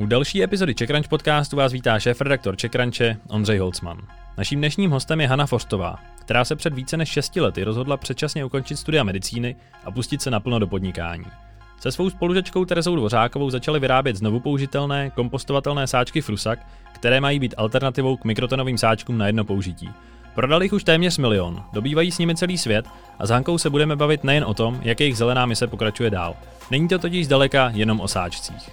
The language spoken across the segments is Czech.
U další epizody Czech Crunch podcastu vás vítá šéfredaktor Czech Crunche Ondřej Holcman. Naším dnešním hostem je Hana Forstová, která se před více než 6 lety rozhodla předčasně ukončit studia medicíny a pustit se naplno do podnikání. Se svou spolužačkou Terezou Dvořákovou začali vyrábět znovu použitelné, kompostovatelné sáčky Frusak, které mají být alternativou k mikrotonovým sáčkům na jedno použití. Prodali jich už téměř 1 000 000, dobývají s nimi celý svět a s Hankou se budeme bavit nejen o tom, jak jejich zelená mise pokračuje dál. Není to totiž zdaleka jenom o sáčcích.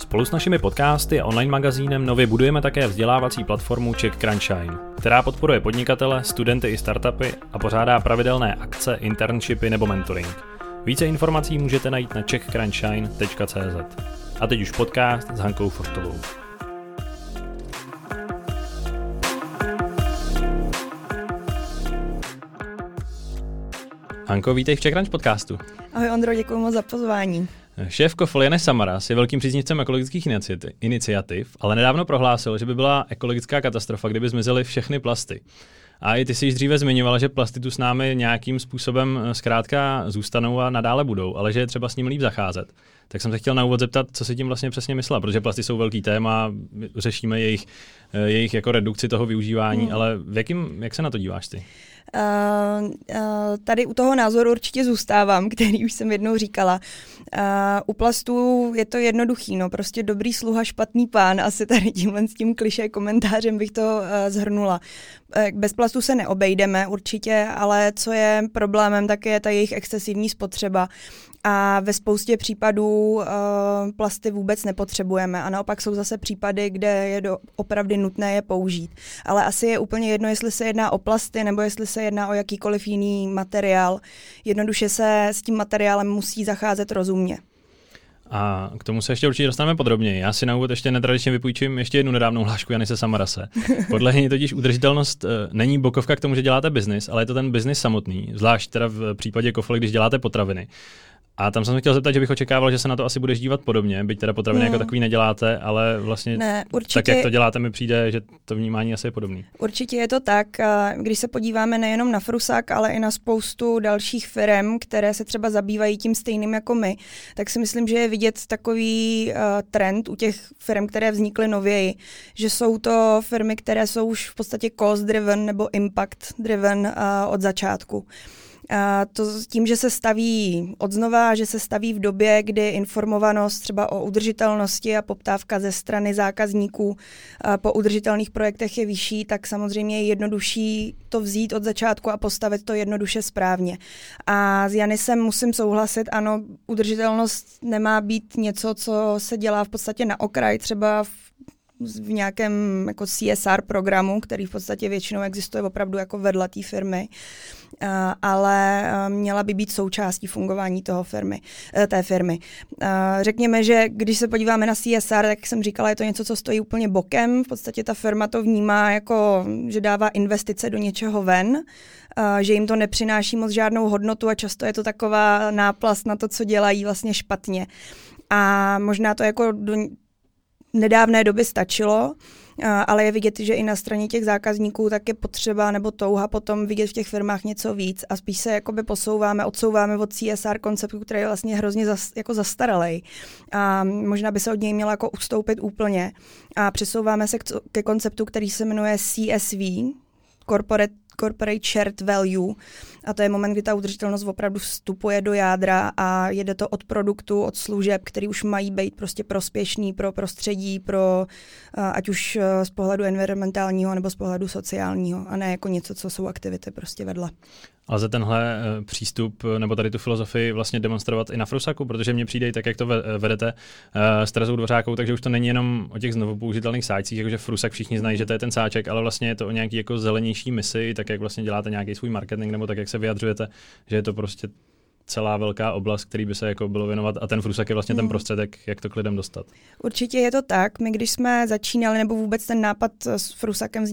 Spolu s našimi podcasty a online magazínem nově budujeme také vzdělávací platformu Czech Crunch Shine, která podporuje podnikatele, studenty i startupy a pořádá pravidelné akce, internshipy nebo mentoring. Více informací můžete najít na czechcrunchshine.cz. A teď už podcast s Hankou Forstovou. Hanko, vítej v Czech Crunch podcastu. Ahoj Ondro, děkuji moc za pozvání. Šéf Kofoly Jannis Samaras je velkým příznivcem ekologických iniciativ, ale nedávno prohlásil, že by byla ekologická katastrofa, kdyby zmizely všechny plasty. A i ty jsi již dříve zmiňovala, že plasty tu s námi nějakým způsobem zkrátka zůstanou a nadále budou, ale že je třeba s nimi líp zacházet. Tak jsem se chtěl na úvod zeptat, co si tím vlastně přesně myslela, protože plasty jsou velký téma, řešíme jejich jako redukci toho využívání, ale jak se na to díváš ty? Tady u toho názoru určitě zůstávám, který už jsem jednou říkala. U plastů je to jednoduchý, prostě dobrý sluha, špatný pán, asi tady tímhle s tím klišé komentářem bych to zhrnula. Bez plastů se neobejdeme určitě, ale co je problémem, tak je ta jejich excesivní spotřeba. A ve spoustě případů plasty vůbec nepotřebujeme a naopak jsou zase případy, kde je opravdu nutné je použít. Ale asi je úplně jedno, jestli se jedná o plasty nebo jestli se jedná o jakýkoliv jiný materiál. Jednoduše se s tím materiálem musí zacházet rozumně. A k tomu se ještě určitě dostaneme podrobněji. Já si na úvod ještě netradičně vypůjčím ještě jednu nedávnou hlášku Jannise Samarase. Podle něj totiž udržitelnost není bokovka k tomu, že děláte biznis, ale je to ten biznis samotný, zvlášť teda v případě Kofoly, když děláte potraviny. A tam jsem se chtěl zeptat, že bych očekával, že se na to asi budeš dívat podobně, byť teda potraviny jako takový neděláte, ale vlastně ne, určitě, tak, jak to děláte, mi přijde, že to vnímání asi je podobné. Určitě je to tak. Když se podíváme nejenom na Frusak, ale i na spoustu dalších firem, které se třeba zabývají tím stejným jako my, tak si myslím, že je vidět takový trend u těch firm, které vznikly nověji, že jsou to firmy, které jsou už v podstatě cost-driven nebo impact-driven od začátku. A to tím, že se staví odznova, že se staví v době, kdy informovanost třeba o udržitelnosti a poptávka ze strany zákazníků po udržitelných projektech je vyšší, tak samozřejmě je jednodušší to vzít od začátku a postavit to jednoduše správně. A s Jannisem musím souhlasit, ano, udržitelnost nemá být něco, co se dělá v podstatě na okraj, třeba v nějakém jako CSR programu, který v podstatě většinou existuje opravdu jako vedle té firmy, ale měla by být součástí fungování té firmy. Řekněme, že když se podíváme na CSR, tak jsem říkala, je to něco, co stojí úplně bokem. V podstatě ta firma to vnímá jako, že dává investice do něčeho ven, že jim to nepřináší moc žádnou hodnotu a často je to taková náplast na to, co dělají vlastně špatně. A možná to jako do nedávné doby stačilo, ale je vidět, že i na straně těch zákazníků tak je potřeba nebo touha potom vidět v těch firmách něco víc a spíš se jakoby odsouváme od CSR konceptu, který je vlastně hrozně zastaralej. A možná by se od něj měla jako ustoupit úplně. A přesouváme se ke konceptu, který se jmenuje CSV, Corporate Shared Value, a to je moment, kdy ta udržitelnost opravdu vstupuje do jádra a jede to od produktů, od služeb, které už mají být prostě prospěšný pro prostředí, pro ať už z pohledu environmentálního nebo z pohledu sociálního, a ne jako něco, co jsou aktivity prostě vedle. Ale za tenhle přístup nebo tady tu filozofii vlastně demonstrovat i na Frusaku, protože mně přijde i tak, jak to vedete s Terezou Dvořákovou, takže už to není jenom o těch znovu použitelných sáčcích, jakože Frusak všichni znají, že to je ten sáček, ale vlastně je to o nějaký jako zelenější misi, tak jak vlastně děláte nějaký svůj marketing nebo tak, jak se vyjadřujete, že je to prostě celá velká oblast, který by se jako bylo věnovat a ten Frusak je vlastně ten prostředek, jak to k lidem dostat. Určitě je to tak. My když jsme začínali, nebo vůbec ten nápad s Frusakem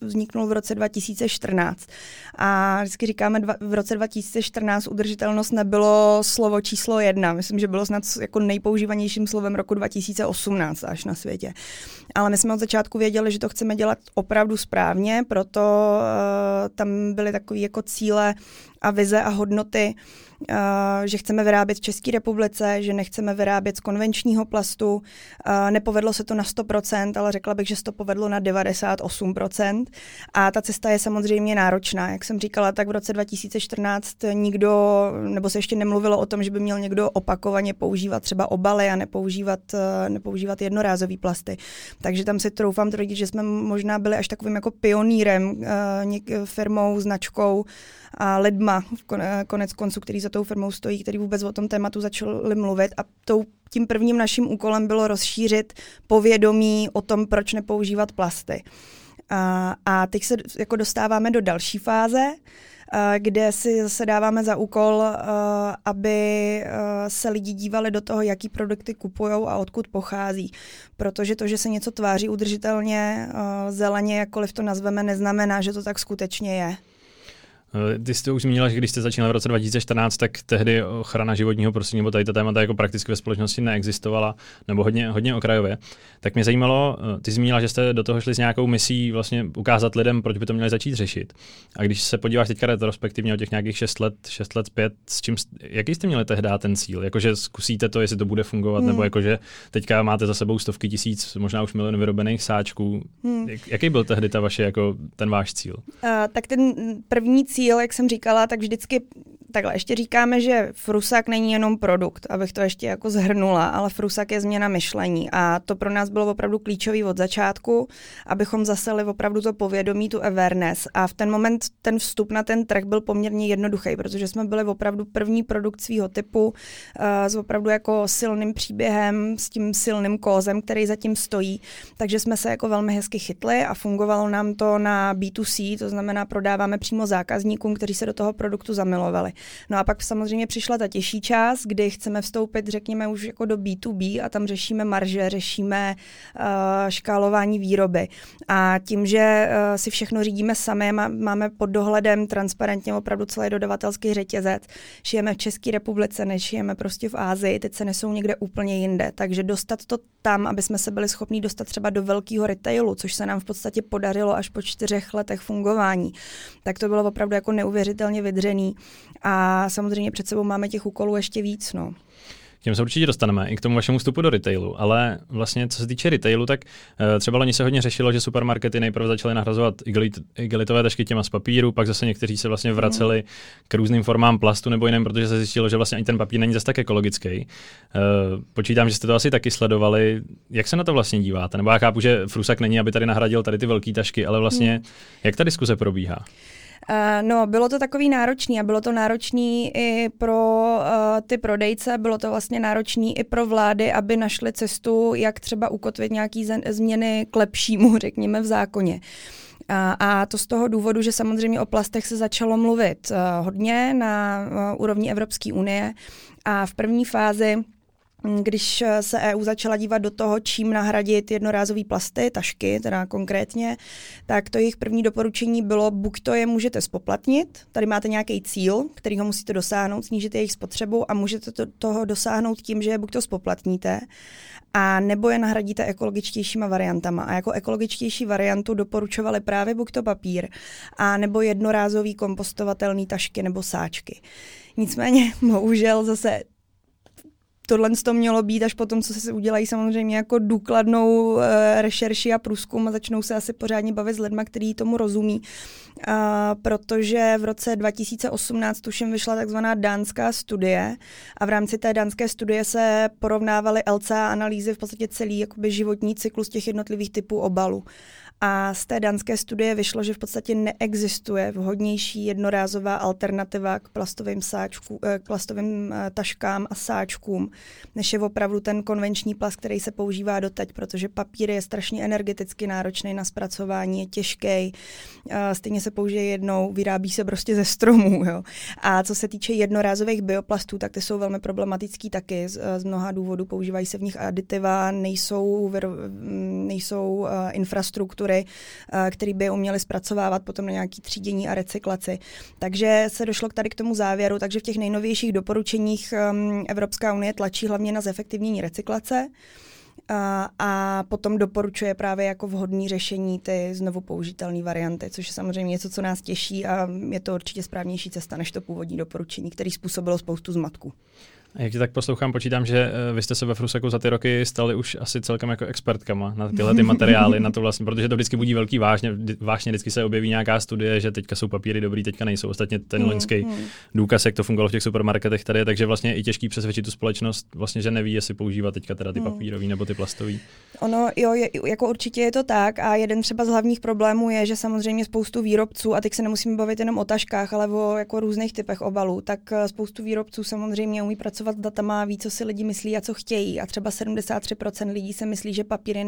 vzniknul v roce 2014 a vždycky říkáme, v roce 2014 udržitelnost nebylo slovo číslo 1. Myslím, že bylo snad jako nejpoužívanějším slovem roku 2018 až na světě. Ale my jsme od začátku věděli, že to chceme dělat opravdu správně, proto tam byly takové jako cíle a vize a hodnoty, že chceme vyrábět v České republice, že nechceme vyrábět z konvenčního plastu. Nepovedlo se to na 100%, ale řekla bych, že se to povedlo na 98%. A ta cesta je samozřejmě náročná. Jak jsem říkala, tak v roce 2014 nikdo, nebo se ještě nemluvilo o tom, že by měl někdo opakovaně používat třeba obaly a nepoužívat jednorázový plasty. Takže tam si troufám tvrdit, že jsme možná byli až takovým jako pionýrem, firmou, značkou a lidma, konec konců, který za tou firmou stojí, který vůbec o tom tématu začali mluvit a tím prvním naším úkolem bylo rozšířit povědomí o tom, proč nepoužívat plasty. A teď se jako dostáváme do další fáze, kde si zase dáváme za úkol, aby se lidi dívali do toho, jaký produkty kupujou a odkud pochází. Protože to, že se něco tváří udržitelně, zeleně, jakkoliv to nazveme, neznamená, že to tak skutečně je. Ty jsi to už zmínila, že když jste začínala v roce 2014, tak tehdy ochrana životního prostředí nebo tady ta témata jako prakticky ve společnosti neexistovala, nebo hodně okrajově. Tak mě zajímalo, ty zmínila, že jste do toho šli s nějakou misí vlastně ukázat lidem, proč by to měli začít řešit. A když se podíváš teďka retrospektivně o těch nějakých 6 let zpět, jaký jste měli tehdy ten cíl? Jakože zkusíte to, jestli to bude fungovat, nebo jakože teďka máte za sebou stovky tisíc, možná už milion vyrobených sáčků. Jaký byl tehdy ten váš cíl? Tak ten první cíl, jak jsem říkala, tak vždycky takhle ještě říkáme, že Frusak není jenom produkt, abych to ještě jako zhrnula, ale Frusak je změna myšlení a to pro nás bylo opravdu klíčový od začátku, abychom zaseli opravdu to povědomí, tu awareness a v ten moment ten vstup na ten trh byl poměrně jednoduchý, protože jsme byli opravdu první produkt svýho typu s opravdu jako silným příběhem, s tím silným kózem, který zatím stojí, takže jsme se jako velmi hezky chytli a fungovalo nám to na B2C, to znamená prodáváme přímo zákazníkům, kteří se do toho produktu zamilovali. No a pak samozřejmě přišla ta těžší část, kdy chceme vstoupit, řekněme, už jako do B2B a tam řešíme marže, řešíme škálování výroby. A tím, že si všechno řídíme sami, máme pod dohledem transparentně opravdu celý dodavatelský řetězec, šijeme v České republice, nešijeme prostě v Asii, teď se nesou někde úplně jinde. Takže dostat to tam, aby jsme se byli schopni dostat třeba do velkého retailu, což se nám v podstatě podařilo až po 4 letech fungování, tak to bylo opravdu jako neuvěřitelně vydřený. A samozřejmě před sebou máme těch úkolů ještě víc. No. K těm se určitě dostaneme i k tomu vašemu vstupu do retailu, ale vlastně co se týče retailu, tak třeba loni se hodně řešilo, že supermarkety nejprve začaly nahrazovat igelitové tašky těma z papíru, pak zase někteří se vlastně vraceli k různým formám plastu nebo jiným, protože se zjistilo, že vlastně ani ten papír není zase tak ekologický. Počítám, že jste to asi taky sledovali. Jak se na to vlastně díváte? Nebo já chápu, že Frusak není, aby tady nahradil tady ty velké tašky, ale vlastně jak ta diskuze probíhá? No, bylo to takový náročný a bylo to náročný i pro ty prodejce, bylo to vlastně náročný i pro vlády, aby našli cestu, jak třeba ukotvit nějaký změny k lepšímu, řekněme, v zákoně. A to z toho důvodu, že samozřejmě o plastech se začalo mluvit hodně na úrovni Evropské unie a v první fázi, když se EU začala dívat do toho, čím nahradit jednorázový plasty, tašky teda konkrétně, tak to jejich první doporučení bylo, buď to je můžete zpoplatnit, tady máte nějaký cíl, který ho musíte dosáhnout, snížit jejich spotřebu a můžete toho dosáhnout tím, že je buď to zpoplatníte, a nebo je nahradíte ekologičtějšíma variantama. A jako ekologičtější variantu doporučovali právě buď to papír, a nebo jednorázový kompostovatelný tašky nebo sáčky. Nicméně, bohužel zase tohle to mělo být až potom, co se udělají samozřejmě jako důkladnou rešerši a průzkum a začnou se asi pořádně bavit s lidma, kteří tomu rozumí. Protože v roce 2018 tuším vyšla takzvaná dánská studie a v rámci té dánské studie se porovnávaly LCA analýzy v podstatě celý jakoby životní cyklus těch jednotlivých typů obalů. A z té dánské studie vyšlo, že v podstatě neexistuje vhodnější jednorázová alternativa k plastovým taškám a sáčkům, než je opravdu ten konvenční plast, který se používá doteď, protože papír je strašně energeticky náročný na zpracování, je těžký, stejně se použije jednou, vyrábí se prostě ze stromů. Jo. A co se týče jednorázových bioplastů, tak ty jsou velmi problematický taky z mnoha důvodů. Používají se v nich aditiva, nejsou infrastruktury, které by je uměly zpracovávat potom na nějaký třídění a recyklaci. Takže se došlo tady k tomu závěru, takže v těch nejnovějších doporučeních Evropská unie tlačí hlavně na zefektivnění recyklace a potom doporučuje právě jako vhodné řešení ty znovu použitelné varianty, což je samozřejmě něco, co nás těší a je to určitě správnější cesta než to původní doporučení, které způsobilo spoustu zmatku. A jak tě tak poslouchám, počítám, že vy jste se ve Frusaku za ty roky stali už asi celkem jako expertkama na tyhle ty materiály, na to vlastně, protože to vždycky budí velký vážně vždycky se objeví nějaká studie, že teďka jsou papíry dobrý, teďka nejsou. Ostatně ten loňský důkaz, jak to fungovalo v těch supermarketech tady, takže vlastně i těžký přesvědčit tu společnost, vlastně, že neví, jestli používat teďka teda ty papírový nebo ty plastový. Ono jo, jako určitě je to tak a jeden třeba z hlavních problémů je, že samozřejmě spoustu výrobců, a teď se nemusíme bavit jenom o taškách, ale o jako různých typech obalů, tak spoustu výrobců samozřejmě umí pracovat s datama, ví, co si lidi myslí a co chtějí. A třeba 73% lidí se myslí, že papír je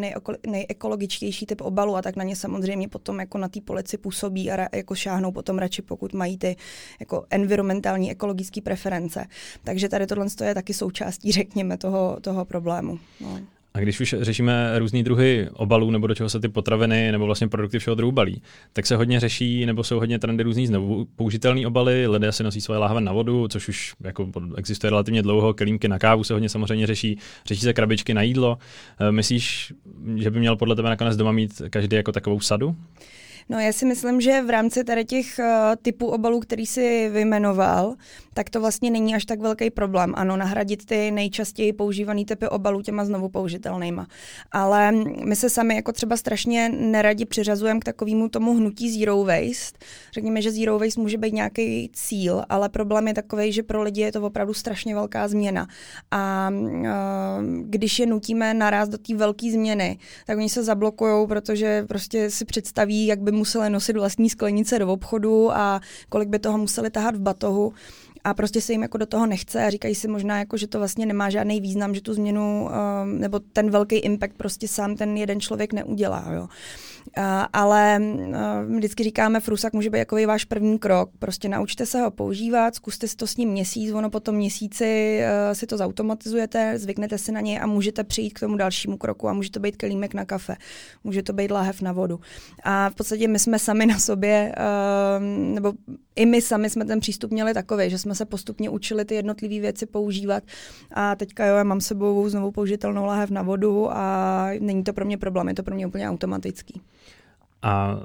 nejekologičtější typ obalu a tak na ně samozřejmě potom jako na té polici působí a jako šáhnou potom radši, pokud mají ty jako environmentální ekologické preference. Takže tady tohle je taky součástí, řekněme, toho problému. No. A když už řešíme různý druhy obalů, nebo do čeho se ty potraviny, nebo vlastně produkty všeho druhu balí, tak se hodně řeší, nebo jsou hodně trendy různý znovu použitelný obaly, lidé si nosí svoje láhve na vodu, což už jako existuje relativně dlouho, kelímky na kávu se hodně samozřejmě řeší se krabičky na jídlo. Myslíš, že by měl podle tebe nakonec doma mít každý jako takovou sadu? No, já si myslím, že v rámci tady těch typů obalů, který si vyjmenoval, tak to vlastně není až tak velký problém. Ano, nahradit ty nejčastěji používané typy obalů těma znovu použitelnýma. Ale my se sami jako třeba strašně neradi přiřazujeme k takovému tomu hnutí zero waste. Řekněme, že zero waste může být nějaký cíl, ale problém je takový, že pro lidi je to opravdu strašně velká změna. A když je nutíme naráz do té velké změny, tak oni se zablokujou, protože prostě si představí, jak by museli nosit vlastní sklenice do obchodu a kolik by toho museli tahat v batohu. A prostě se jim jako do toho nechce a říkají si možná, jako, že to vlastně nemá žádný význam, že tu změnu nebo ten velký impact prostě sám ten jeden člověk neudělá. Jo. Ale vždycky říkáme, Frusak může být jakový váš první krok. Prostě naučte se ho používat, zkuste si to s ním měsíc, ono po tom měsíci si to zautomatizujete, zvyknete si na něj a můžete přijít k tomu dalšímu kroku a může to být kelímek na kafe, může to být láhev na vodu. A v podstatě my jsme sami na sobě, nebo i my sami jsme ten přístup měli takový, že jsme se postupně učili ty jednotlivé věci používat a teďka já mám sebou znovu použitelnou láhev na vodu a není to pro mě problém, je to pro mě úplně automatický. A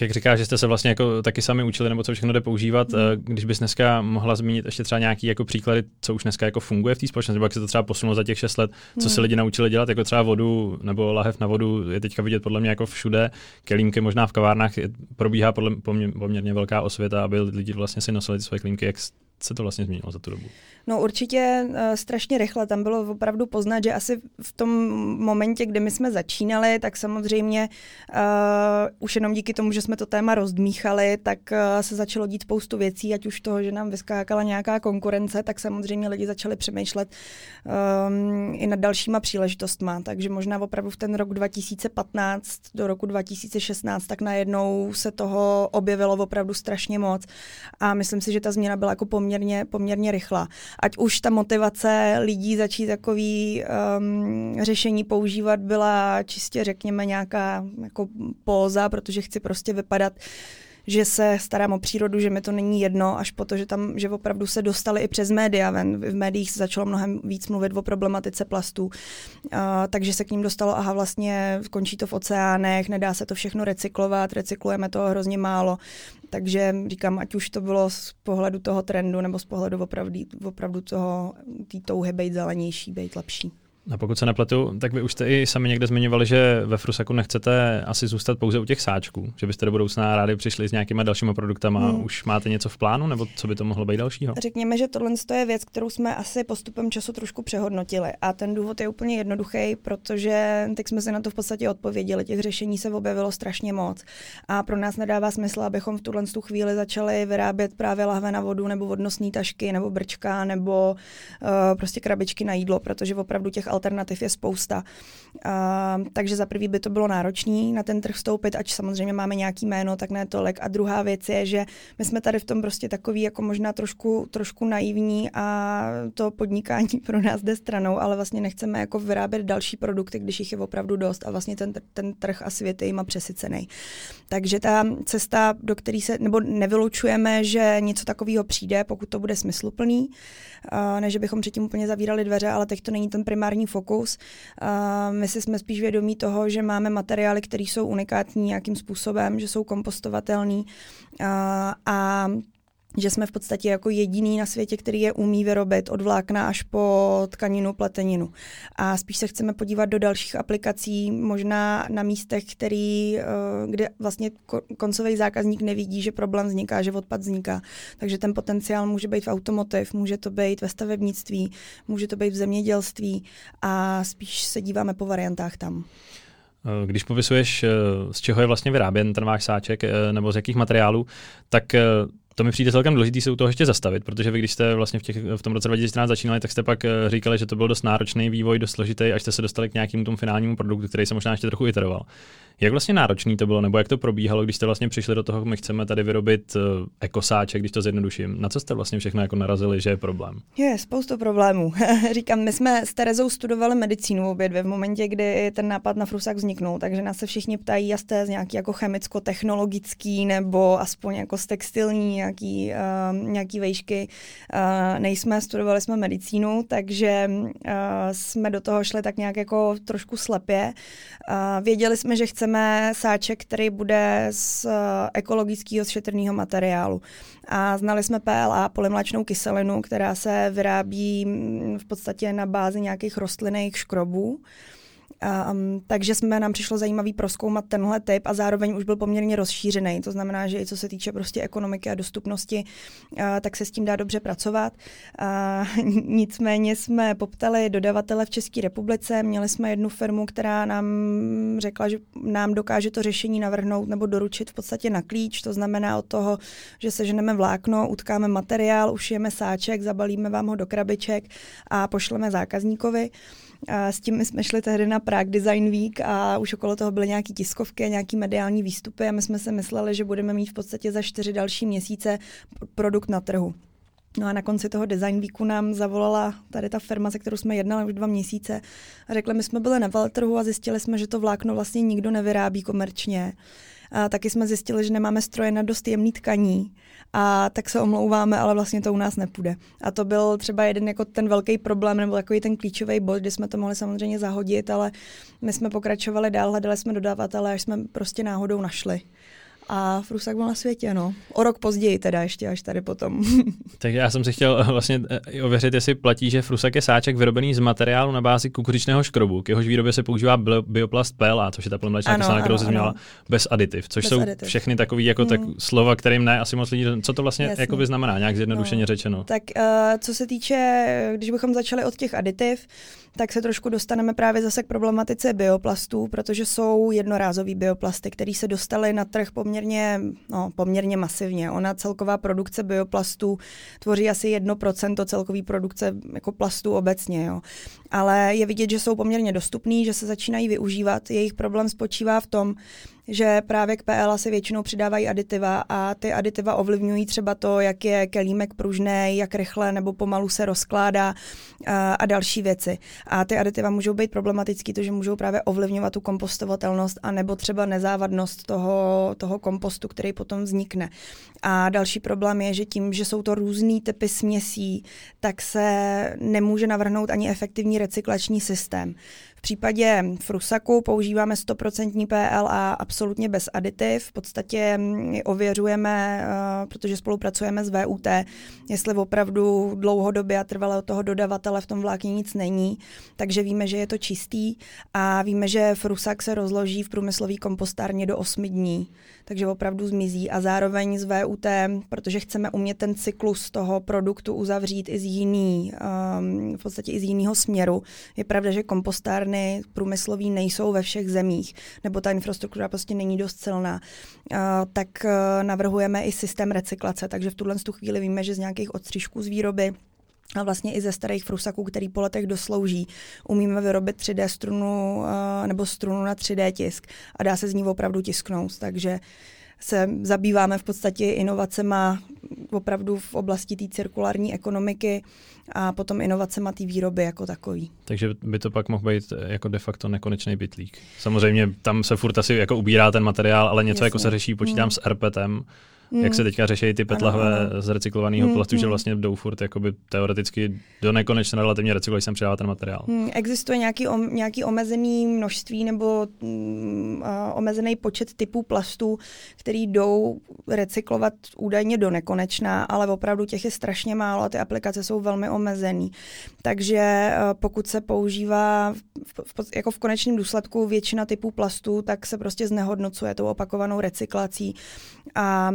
jak říkáš, že jste se vlastně jako taky sami učili, nebo co všechno jde používat, když bys dneska mohla zmínit ještě třeba nějaký jako příklady, co už dneska jako funguje v té společnosti, nebo jak se to třeba posunulo za těch 6 let, co se lidi naučili dělat, jako třeba vodu nebo lahev na vodu, je teďka vidět podle mě jako všude, kelímky možná v kavárnách, probíhá poměrně velká osvěta, aby lidi vlastně si nosili ty svoje kelímky, jak se to vlastně změnilo za tu dobu? No určitě strašně rychle. Tam bylo opravdu poznat, že asi v tom momentě, kdy my jsme začínali, tak samozřejmě už jenom díky tomu, že jsme to téma rozdmíchali, tak se začalo dít spoustu věcí, ať už toho, že nám vyskákala nějaká konkurence, tak samozřejmě lidi začali přemýšlet i nad dalšíma příležitostma. Takže možná opravdu v ten rok 2015 do roku 2016, tak najednou se toho objevilo opravdu strašně moc. A myslím si, že ta změna byla jako poměrně rychlá. Ať už ta motivace lidí začít takový řešení používat byla čistě, řekněme, nějaká jako póza, protože chci prostě vypadat, že se starám o přírodu, že mi to není jedno, až po to, že opravdu se dostali i přes média ven. V médiích se začalo mnohem víc mluvit o problematice plastů, takže se k ním dostalo, aha, vlastně končí to v oceánech, nedá se to všechno recyklovat, recyklujeme to hrozně málo. Takže říkám, ať už to bylo z pohledu toho trendu nebo z pohledu opravdu toho, tý touhy být zelenější, být lepší. A pokud se nepletu, tak vy už jste i sami někde zmiňovali, že ve Frusaku nechcete asi zůstat pouze u těch sáčků, že byste do budoucna rádi přišli s nějakýma dalšíma produktama. Už máte něco v plánu, nebo co by to mohlo být dalšího? Řekněme, že tohle je věc, kterou jsme asi postupem času trošku přehodnotili. A ten důvod je úplně jednoduchý, protože tak jsme se na to v podstatě odpověděli. Těch řešení se objevilo strašně moc. A pro nás nedává smysl, abychom v tuhle chvíli začali vyrábět právě lahve na vodu nebo vodnostní tašky nebo brčka nebo prostě krabičky na jídlo, protože opravdu těch alternativ je spousta. Takže za prvý by to bylo náročné na ten trh vstoupit, ač samozřejmě máme nějaký jméno, tak ne tolik. A druhá věc je, že my jsme tady v tom prostě takový jako možná trošku naivní a to podnikání pro nás jde stranou, ale vlastně nechceme jako vyrábět další produkty, když jich je opravdu dost a vlastně ten trh a svět je jima přesycený. Takže ta cesta, do které se, nebo nevylučujeme, že něco takového přijde, pokud to bude smysluplný, ne, že bychom předtím úplně zavírali dveře, ale teď to není ten primární fokus. My si jsme spíš vědomí toho, že máme materiály, které jsou unikátní nějakým způsobem, že jsou kompostovatelný a že jsme v podstatě jako jediný na světě, který je umí vyrobit od vlákna až po tkaninu, pleteninu. A spíš se chceme podívat do dalších aplikací, možná na místech, kde vlastně koncový zákazník nevidí, že problém vzniká, že odpad vzniká. Takže ten potenciál může být v automotiv, může to být ve stavebnictví, může to být v zemědělství a spíš se díváme po variantách tam. Když popisuješ, z čeho je vlastně vyráběn ten váš sáček nebo z jakých materiálů, tak to mi přijde celkem důležitý se u toho ještě zastavit, protože vy, když jste vlastně v tom roce 2014 začínali, tak jste pak říkali, že to byl dost náročný vývoj, dost složitý, až jste se dostali k nějakému tomu finálnímu produktu, který se možná ještě trochu iteroval. Jak vlastně náročný to bylo, nebo jak to probíhalo, když jste vlastně přišli do toho, my chceme tady vyrobit ekosáček, když to zjednoduším. Na co jste vlastně všechno jako narazili, že je problém? Je spoustu problémů. Říkám, my jsme s Terezou studovali medicínu obě dvě v momentě, kdy ten nápad na Frusak vzniknul, takže nás se všichni ptají, jste z nějaký jako chemicko-technologický nebo aspoň jako z textilní nějaký vejšky. Studovali jsme medicínu, takže jsme do toho šli tak nějak jako trošku slepě. Věděli jsme, že chceme sáček, který bude z ekologického šetrného materiálu. A znali jsme PLA, polymláčnou kyselinu, která se vyrábí v podstatě na bázi nějakých rostlinných škrobů. Takže nám přišlo zajímavý prozkoumat tenhle typ a zároveň už byl poměrně rozšířený. To znamená, že i co se týče prostě ekonomiky a dostupnosti, tak se s tím dá dobře pracovat. Nicméně jsme poptali dodavatele v České republice. Měli jsme jednu firmu, která nám řekla, že nám dokáže to řešení navrhnout nebo doručit v podstatě na klíč. To znamená od toho, že seženeme vlákno, utkáme materiál, ušijeme sáček, zabalíme vám ho do krabiček a pošleme zákazníkovi. S tím jsme šli tehdy na Prague Design Week a už okolo toho byly nějaké tiskovky, nějaké mediální výstupy a my jsme si mysleli, že budeme mít v podstatě za 4 další měsíce produkt na trhu. No a na konci toho Design Weeku nám zavolala tady ta firma, se kterou jsme jednali už 2 měsíce a řekla, my jsme byli na veletrhu a zjistili jsme, že to vlákno vlastně nikdo nevyrábí komerčně. A taky jsme zjistili, že nemáme stroje na dost jemný tkaní a tak se omlouváme, ale vlastně to u nás nepůjde. A to byl třeba jeden jako ten velký problém, nebo takový ten klíčový bod, kde jsme to mohli samozřejmě zahodit, ale my jsme pokračovali dál, hledali jsme dodavatele, až jsme prostě náhodou našli. A Frusak byl na světě, no. O rok později teda ještě, až tady potom. Takže já jsem si chtěl vlastně ověřit, jestli platí, že Frusak je sáček vyrobený z materiálu na bázi kukuřičného škrobu. K jehož výrobě se používá bioplast PLA, což je ta plynulá kyselina, kterou jsi zmínila, bez aditiv, což jsou všechny takové jako tak slova, kterým ne asi moc lidí. Co to vlastně jako by znamená, nějak zjednodušeně řečeno? Tak co se týče, když bychom začali od těch aditiv, tak se trošku dostaneme právě zase k problematice bioplastů, protože jsou jednorázové bioplasty, které se dostaly na trh poměrně masivně. Ona celková produkce bioplastů tvoří asi 1% celkové produkce jako plastů obecně. Jo. Ale je vidět, že jsou poměrně dostupný, že se začínají využívat. Jejich problém spočívá v tom, že právě k PLA se většinou přidávají aditiva a ty aditiva ovlivňují třeba to, jak je kelímek pružný, jak rychle nebo pomalu se rozkládá a další věci. A ty aditiva můžou být problematický, to, že můžou právě ovlivňovat tu kompostovatelnost a nebo třeba nezávadnost toho kompostu, který potom vznikne. A další problém je, že tím, že jsou to různý typy směsí, tak se nemůže navrhnout ani efektivní recyklační systém. V případě Frusaku používáme 100% PLA absolutně bez aditiv. V podstatě ověřujeme, protože spolupracujeme s VUT, jestli opravdu dlouhodobě a trvale od toho dodavatele v tom vlákně nic není. Takže víme, že je to čistý a víme, že Frusak se rozloží v průmyslové kompostárně do 8 dní. Takže opravdu zmizí a zároveň z VUT, protože chceme umět ten cyklus toho produktu uzavřít i z jiný, v podstatě i z jiného směru. Je pravda, že kompostárny průmyslový nejsou ve všech zemích, nebo ta infrastruktura prostě není dost silná. Tak navrhujeme i systém recyklace, takže v tuhle chvíli víme, že z nějakých odstřižků z výroby a vlastně i ze starých frusaků, který po letech doslouží, umíme vyrobit 3D strunu nebo strunu na 3D tisk a dá se z ní opravdu tisknout, takže se zabýváme v podstatě inovacema opravdu v oblasti té cirkulární ekonomiky a potom inovacema té výroby jako takový. Takže by to pak mohl být jako de facto nekonečný bytlík. Samozřejmě tam se furt asi jako ubírá ten materiál, ale něco jako se řeší, počítám s RPTem. Jak se teďka řeší ty petlahve z recyklovaného plastu, že vlastně jdou furt jakoby teoreticky do nekonečna relativně recyklovat, sem přidává ten materiál. Existuje nějaký omezený množství nebo omezený počet typů plastů, který jdou recyklovat údajně do nekonečna, ale opravdu těch je strašně málo a ty aplikace jsou velmi omezený. Takže pokud se používá jako v konečném důsledku většina typů plastů, tak se prostě znehodnocuje tou opakovanou recyklací a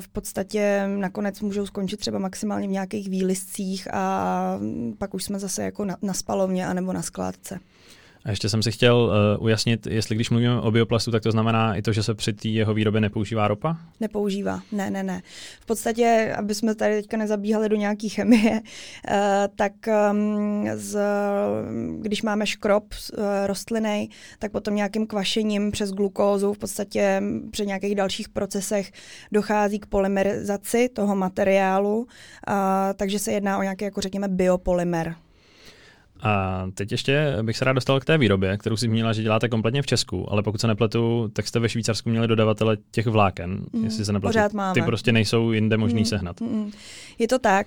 v podstatě nakonec můžou skončit třeba maximálně v nějakých výliscích a pak už jsme zase jako na spalovně anebo na skládce. A ještě jsem si chtěl ujasnit, jestli když mluvíme o bioplastu, tak to znamená i to, že se při té jeho výrobě nepoužívá ropa? Nepoužívá, ne. V podstatě, aby jsme tady teďka nezabíhali do nějaký chemie, tak když máme škrob rostlinný, tak potom nějakým kvašením přes glukózu, v podstatě při nějakých dalších procesech dochází k polymerizaci toho materiálu, takže se jedná o nějaký, jako řekněme, biopolymer. A teď ještě bych se rád dostal k té výrobě, kterou si zmínila, že děláte kompletně v Česku, ale pokud se nepletu, tak jste ve Švýcarsku měli dodavatele těch vláken, jestli se nepletu. Pořád máme. Ty prostě nejsou jinde možný sehnat. Je to tak.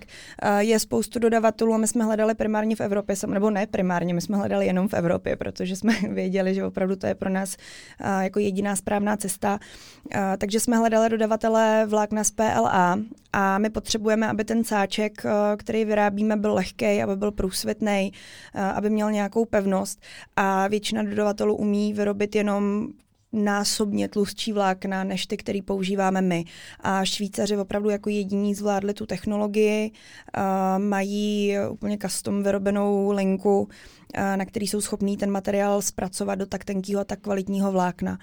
Je spoustu dodavatelů a my jsme hledali primárně v Evropě, nebo ne primárně, my jsme hledali jenom v Evropě, protože jsme věděli, že opravdu to je pro nás jako jediná správná cesta. Takže jsme hledali dodavatele vlákna z PLA a my potřebujeme, aby ten sáček, který vyrábíme, byl lehkej, aby byl průsvitnej, aby měl nějakou pevnost a většina dodavatelů umí vyrobit jenom násobně tlustší vlákna než ty, který používáme my. A Švýcaři opravdu jako jediní zvládli tu technologii, mají úplně custom vyrobenou linku, na který jsou schopní ten materiál zpracovat do tak tenkého a tak kvalitního vlákna.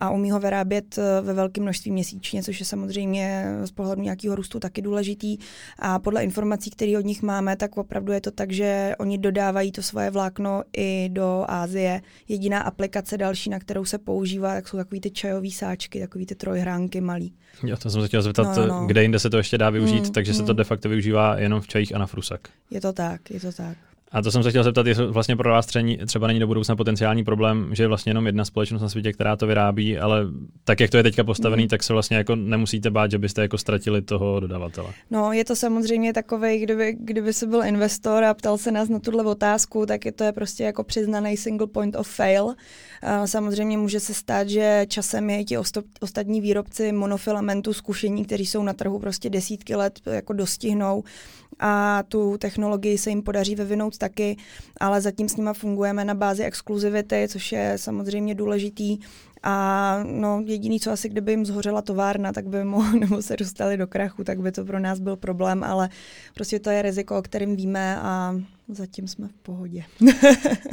A umí ho vyrábět ve velkém množství měsíčně, což je samozřejmě z pohledu nějakého růstu taky důležitý. A podle informací, které od nich máme, tak opravdu je to tak, že oni dodávají to svoje vlákno i do Asie. Jediná aplikace další, na kterou se používá, tak jsou takový ty čajový sáčky, takový ty trojhránky malý. Jo, to jsem se chtěla zeptat, no. Kde jinde se to ještě dá využít, takže se to de facto využívá jenom v čajích a na frusak. Je to tak. A to jsem se chtěl zeptat, jestli vlastně pro vás třeba není do budoucna potenciální problém, že je vlastně jenom jedna společnost na světě, která to vyrábí, ale tak, jak to je teďka postavený, tak se vlastně jako nemusíte bát, že byste jako ztratili toho dodavatele. No, je to samozřejmě takové, kdyby se byl investor a ptal se nás na tuhle otázku, tak to je prostě jako přiznaný single point of fail. Samozřejmě může se stát, že časem je ti ostatní výrobci monofilamentu zkušení, kteří jsou na trhu prostě desítky let, jako dostihnou a tu technologii se jim podaří vyvinout taky, ale zatím s nima fungujeme na bázi exkluzivity, což je samozřejmě důležitý. A no, jediný, co asi kdyby jim zhořela továrna, tak by nebo se dostali do krachu, tak by to pro nás byl problém, ale prostě to je riziko, o kterém víme a zatím jsme v pohodě.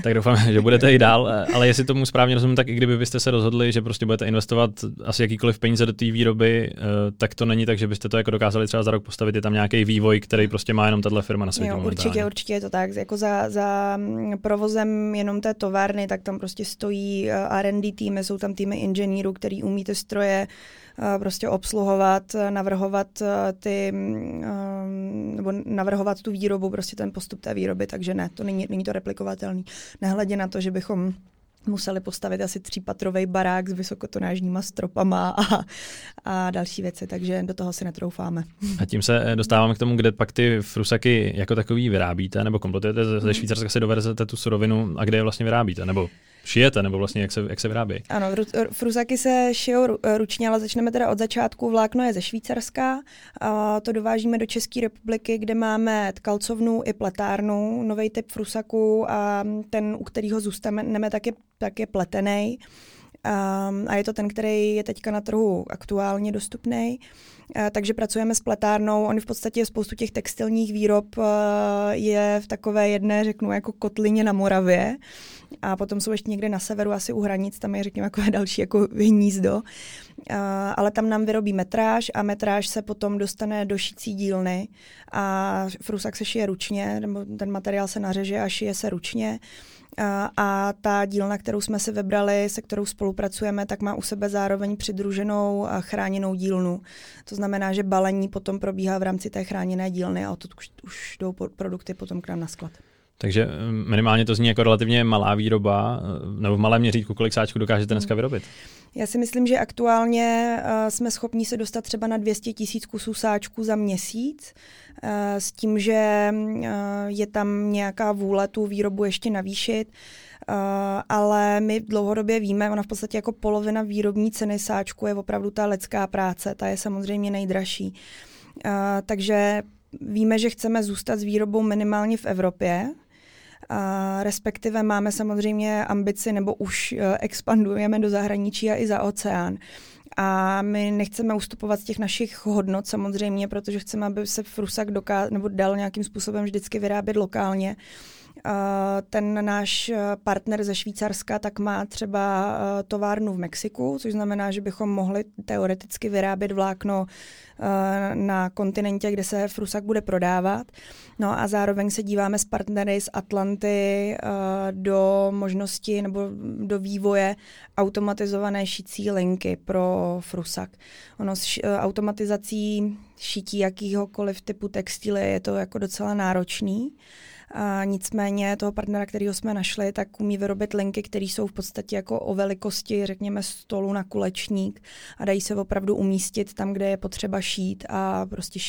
Tak doufám, že budete i dál, ale jestli tomu správně rozumím, tak i kdybyste se rozhodli, že prostě budete investovat asi jakýkoliv peníze do té výroby, tak to není tak, že byste to jako dokázali třeba za rok postavit, je tam nějaký vývoj, který prostě má jenom tahle firma na světě momentálně. Určitě je to tak, jako za provozem jenom té továrny, tak tam prostě stojí R&D týmy, jsou tam týmy inženýrů, který umí ty stroje prostě obsluhovat, navrhovat tu výrobu, prostě ten postup té výroby, takže ne, to není to replikovatelný. Nehledě na to, že bychom museli postavit asi 3patrový barák s vysokotonážníma stropama a další věci, takže do toho si netroufáme. A tím se dostáváme k tomu, kde pak ty frusaky jako takový vyrábíte, nebo kompletujete ze Švýcarska, si dovezete tu surovinu a kde je vlastně vyrábíte, nebo šijete, nebo vlastně jak se vyrábí? Ano, frusaky se šijou ručně, ale začneme teda od začátku. Vlákno je ze Švýcarska, to dovážíme do České republiky, kde máme tkalcovnu i pletárnu, nový typ frusaku a ten, u kterého zůstaneme, tak je pletený. A je to ten, který je teďka na trhu aktuálně dostupný. Takže pracujeme s pletárnou. On v podstatě spoustu těch textilních výrob je v takové jedné, řeknu, jako kotlině na Moravě. A potom jsou ještě někde na severu, asi u hranic, tam je, řekněme, takové další jako hnízdo. Ale tam nám vyrobí metráž a metráž se potom dostane do šicí dílny. A frusak se šije ručně, nebo ten materiál se nařeže a šije se ručně. A ta dílna, kterou jsme si vybrali, se kterou spolupracujeme, tak má u sebe zároveň přidruženou a chráněnou dílnu. To znamená, že balení potom probíhá v rámci té chráněné dílny a odtud už jdou produkty potom k nám na sklad. Takže minimálně to zní jako relativně malá výroba, nebo v malém měřítku, kolik sáčků dokážete dneska vyrobit? Já si myslím, že aktuálně jsme schopni se dostat třeba na 200 000 kusů sáčků za měsíc, s tím, že je tam nějaká vůle tu výrobu ještě navýšit, ale my dlouhodobě víme, ona v podstatě jako polovina výrobní ceny sáčku je opravdu ta lidská práce, ta je samozřejmě nejdražší. Takže víme, že chceme zůstat s výrobou minimálně v Evropě, respektive máme samozřejmě ambici, nebo už expandujeme do zahraničí a i za oceán. A my nechceme ustupovat z těch našich hodnot samozřejmě, protože chceme, aby se frusak dal nějakým způsobem vždycky vyrábět lokálně. Ten náš partner ze Švýcarska tak má třeba továrnu v Mexiku, což znamená, že bychom mohli teoreticky vyrábět vlákno na kontinentě, kde se frusak bude prodávat. No a zároveň se díváme s partnery z Atlanty do možnosti nebo do vývoje automatizované šicí linky pro frusak. Ono s automatizací šití jakýhokoliv typu textilie je to jako docela náročný. A nicméně toho partnera, kterého jsme našli, tak umí vyrobit linky, které jsou v podstatě jako o velikosti, řekněme, stolu na kulečník a dají se opravdu umístit tam, kde je potřeba šít a prostě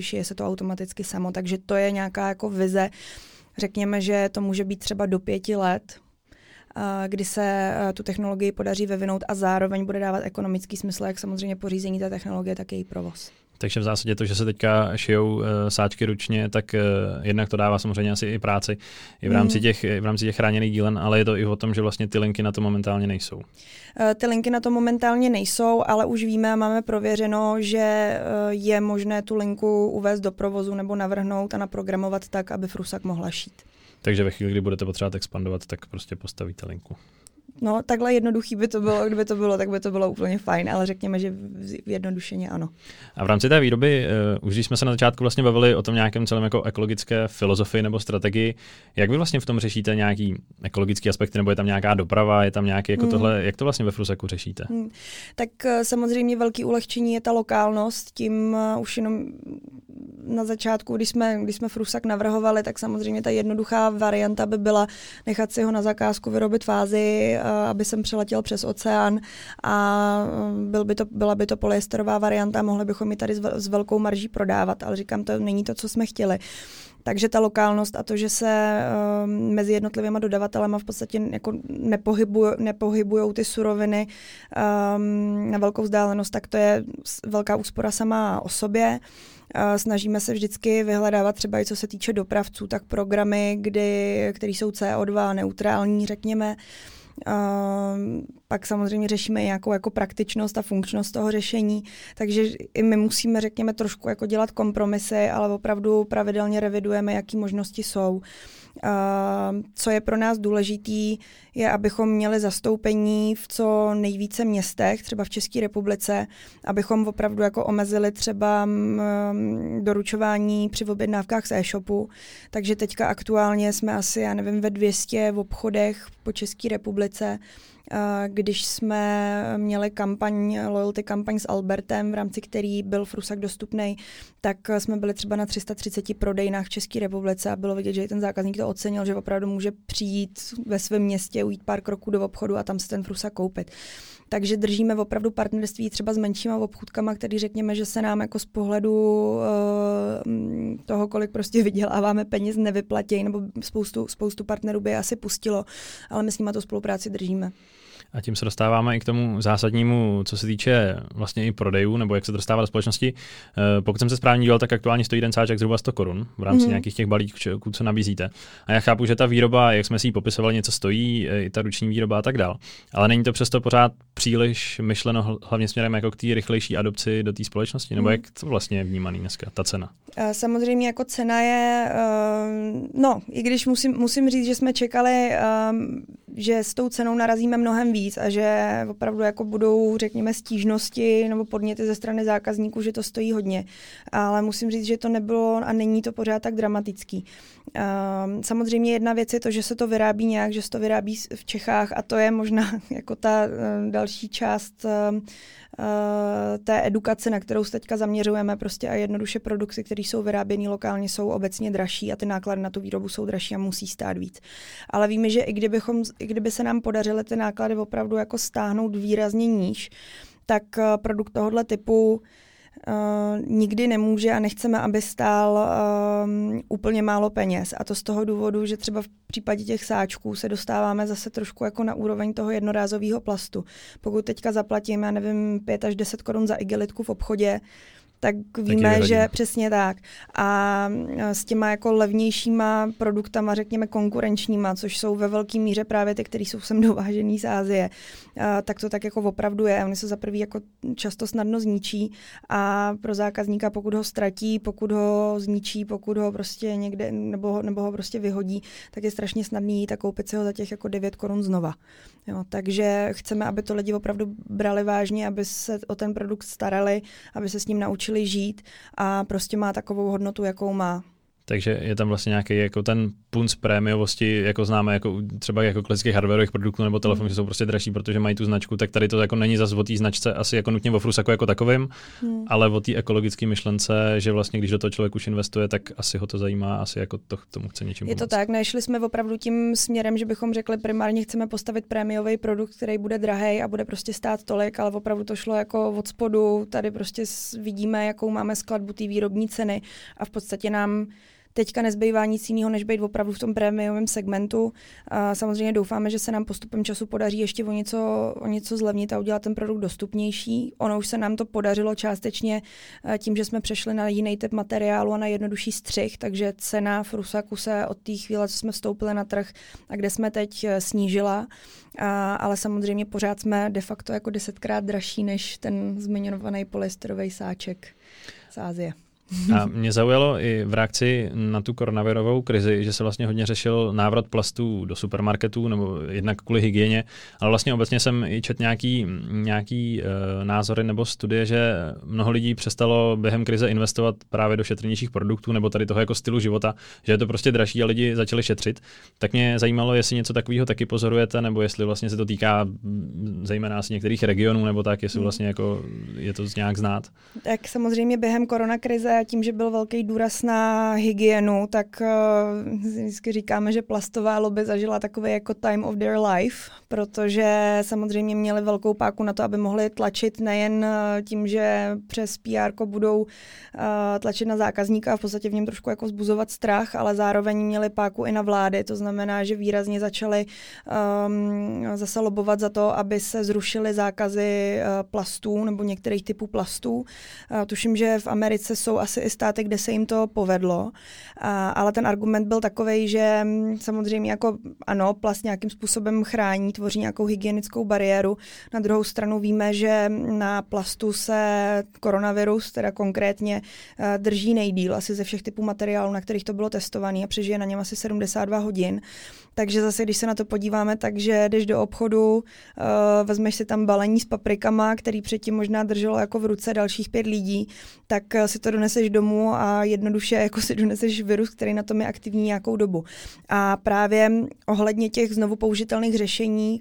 šije se to automaticky samo. Takže to je nějaká jako vize, řekněme, že to může být třeba do 5 let, kdy se tu technologii podaří vyvinout a zároveň bude dávat ekonomický smysl, jak samozřejmě pořízení té technologie, tak i její provoz. Takže v zásadě to, že se teďka šijou sáčky ručně, tak jednak to dává samozřejmě asi i práci i v rámci těch chráněných dílen, ale je to i o tom, že vlastně ty linky na to momentálně nejsou. Ty linky na to momentálně nejsou, ale už víme a máme prověřeno, že je možné tu linku uvést do provozu nebo navrhnout a naprogramovat tak, aby frusak mohla šít. Takže ve chvíli, kdy budete potřebovat expandovat, tak prostě postavíte linku. No, takhle jednoduchý by to bylo, kdyby to bylo, tak by to bylo úplně fajn, ale řekněme, že jednodušeně ano. A v rámci té výroby, už když jsme se na začátku vlastně bavili o tom nějakém celém jako ekologické filozofii nebo strategii, jak vy vlastně v tom řešíte nějaký ekologický aspekty, nebo je tam nějaká doprava, je tam nějaký jako tohle, jak to vlastně ve frusaku řešíte? Tak samozřejmě velký ulehčení je ta lokálnost, tím už jenom na začátku, když jsme frusak navrhovali, tak samozřejmě ta jednoduchá varianta by byla nechat si ho na zakázku vyrobit v Ázii, aby jsem přeletěl přes oceán a byla by to polyesterová varianta, mohli bychom ji tady s velkou marží prodávat, ale říkám, to není to, co jsme chtěli. Takže ta lokálnost a to, že se mezi jednotlivými dodavatelama v podstatě jako nepohybujou ty suroviny na velkou vzdálenost, tak to je velká úspora sama o sobě. Snažíme se vždycky vyhledávat třeba i co se týče dopravců, tak programy, které jsou CO2 neutrální, řekněme. Pak samozřejmě řešíme nějakou jako praktičnost a funkčnost toho řešení, takže i my musíme, řekněme, trošku jako dělat kompromisy, ale opravdu pravidelně revidujeme, jaký možnosti jsou. Co je pro nás důležitý, je, abychom měli zastoupení v co nejvíce městech, třeba v České republice, abychom opravdu jako omezili třeba doručování při objednávkách z e-shopu. Takže teďka aktuálně jsme asi, já nevím, ve 200 v obchodech po České republice Když jsme měli kampaň, loyalty kampaň s Albertem, v rámci který byl Frusak dostupný, tak jsme byli třeba na 330 prodejnách v České republice a bylo vidět, že i ten zákazník to ocenil, že opravdu může přijít ve svém městě, ujít pár kroků do obchodu a tam si ten Frusak koupit. Takže držíme opravdu partnerství třeba s menšíma obchůdkama, který řekněme, že se nám jako z pohledu toho, kolik prostě vyděláváme peněz, nevyplatí, nebo spoustu partnerů by asi pustilo, ale my s nima tu spolupráci držíme. A tím se dostáváme i k tomu zásadnímu, co se týče vlastně i prodejů, nebo jak se to dostává do společnosti. Pokud jsem se správně díval, tak aktuálně stojí ten sáček zhruba 100 korun v rámci nějakých těch balíčků, co nabízíte. A já chápu, že ta výroba, jak jsme si ji popisovali, něco stojí, i ta ruční výroba a tak dál. Ale není to přesto pořád příliš myšleno hlavně směrem jako k té rychlejší adopci do té společnosti, nebo jak to vlastně je vnímaný dneska, ta cena? Samozřejmě jako cena je, no, i když musím říct, že jsme čekali, že s tou cenou narazíme mnohem víc a že opravdu jako budou, řekněme, stížnosti nebo podněty ze strany zákazníků, že to stojí hodně. Ale musím říct, že to nebylo a není to pořád tak dramatický. Samozřejmě jedna věc je to, že se to vyrábí nějak, že se to vyrábí v Čechách a to je možná jako ta další část té edukace, na kterou se teďka zaměřujeme prostě a jednoduše produkty, které jsou vyráběny lokálně, jsou obecně dražší a ty náklady na tu výrobu jsou dražší a musí stát víc. Ale víme, že i kdyby se nám podařily ty náklady opravdu jako stáhnout výrazně níž, tak produkt tohoto typu nikdy nemůže a nechceme, aby stál úplně málo peněz. A to z toho důvodu, že třeba v případě těch sáčků se dostáváme zase trošku jako na úroveň toho jednorázového plastu. Pokud teďka zaplatíme, já nevím, 5 až 10 korun za igelitku v obchodě, tak víme, že přesně tak. A s těma jako levnějšíma produktama, řekněme konkurenčníma, což jsou ve velký míře právě ty, které jsou sem dovážený z Asie, tak to tak jako opravdu je. Oni se za prvý jako často snadno zničí a pro zákazníka, pokud ho ztratí, pokud ho zničí, pokud ho prostě někde, nebo ho prostě vyhodí, tak je strašně snadný jít a koupit si ho za těch jako 9 korun znova. Jo, takže chceme, aby to lidi opravdu brali vážně, aby se o ten produkt starali, aby se s ním naučili žít a prostě má takovou hodnotu, jakou má. Takže je tam vlastně nějaký jako ten punc prémiovosti, jako známe jako třeba jako klasických hardwareových produktů nebo telefonů, že jsou prostě dražší, protože mají tu značku, tak tady to jako není zas o té značce asi jako nutně o Frusaku jako takovým, ale o té ekologické myšlence, že vlastně když do toho člověk už investuje, tak asi ho to zajímá, asi jako to k tomu chce něčím pomoct. Je to tak, nešli jsme opravdu tím směrem, že bychom řekli primárně chceme postavit prémiový produkt, který bude drahej a bude prostě stát tolik, ale opravdu to šlo jako od spodu, tady prostě vidíme, jakou máme skladbu té výrobní ceny a v podstatě nám teďka nezbývá nic jiného, než být opravdu v tom prémiovém segmentu. A samozřejmě doufáme, že se nám postupem času podaří ještě o něco zlevnit a udělat ten produkt dostupnější. Ono už se nám to podařilo částečně tím, že jsme přešli na jiný typ materiálu a na jednodušší střih, takže cena Frusaku se od té chvíle, co jsme vstoupili na trh a kde jsme teď, snížila. Ale samozřejmě pořád jsme de facto jako 10krát dražší než ten zmiňovaný polystyrový sáček z Asie. A mě zaujalo i v reakci na tu koronavirovou krizi, že se vlastně hodně řešil návrat plastů do supermarketů, nebo jednak kvůli hygieně, ale vlastně obecně jsem i četl nějaký názory nebo studie, že mnoho lidí přestalo během krize investovat právě do šetrnějších produktů nebo tady toho jako stylu života, že je to prostě dražší a lidi začali šetřit. Tak mě zajímalo, jestli něco takového taky pozorujete, nebo jestli vlastně se to týká zejména asi některých regionů, nebo tak, jestli vlastně jako je to nějak znát. Tak samozřejmě během koronakrize a tím, že byl velký důraz na hygienu, tak vždycky říkáme, že plastová lobby zažila takový jako time of their life, protože samozřejmě měli velkou páku na to, aby mohli tlačit nejen tím, že přes PR budou tlačit na zákazníka a v podstatě v něm trošku jako vzbuzovat strach, ale zároveň měli páku i na vlády. To znamená, že výrazně začali zase lobovat za to, aby se zrušily zákazy plastů nebo některých typů plastů. Tuším, že v Americe jsou asi i státy, kde se jim to povedlo. Ale ten argument byl takovej, že samozřejmě jako ano, plast nějakým způsobem chrání, tvoří nějakou hygienickou bariéru. Na druhou stranu víme, že na plastu se koronavirus, teda konkrétně, drží nejdýl asi ze všech typů materiálů, na kterých to bylo testované a přežije na něm asi 72 hodin. Takže zase, když se na to podíváme, takže jdeš do obchodu, vezmeš si tam balení s paprikama, který předtím možná drželo jako v ruce dalších 5 lidí, tak si to doneseš domů a jednoduše jako si doneseš virus, který na tom je aktivní nějakou dobu. A právě ohledně těch znovu použitelných řešení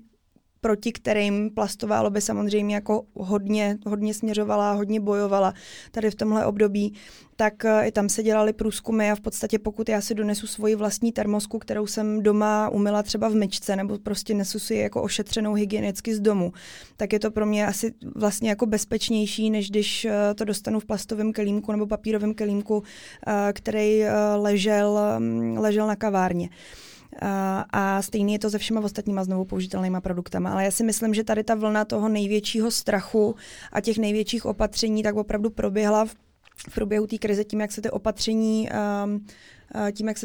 proti kterým plastová lobby samozřejmě jako hodně směřovala, hodně bojovala tady v tomhle období, tak i tam se dělaly průzkumy a v podstatě pokud já si donesu svoji vlastní termosku, kterou jsem doma umyla třeba v myčce nebo prostě nesu si jako ošetřenou hygienicky z domu, tak je to pro mě asi vlastně jako bezpečnější, než když to dostanu v plastovém kelímku nebo papírovém kelímku, který ležel na kavárně. A stejný je to se všema ostatníma znovu použitelnýma produktama. Ale já si myslím, že tady ta vlna toho největšího strachu a těch největších opatření tak opravdu proběhla v průběhu té krize tím, jak se ty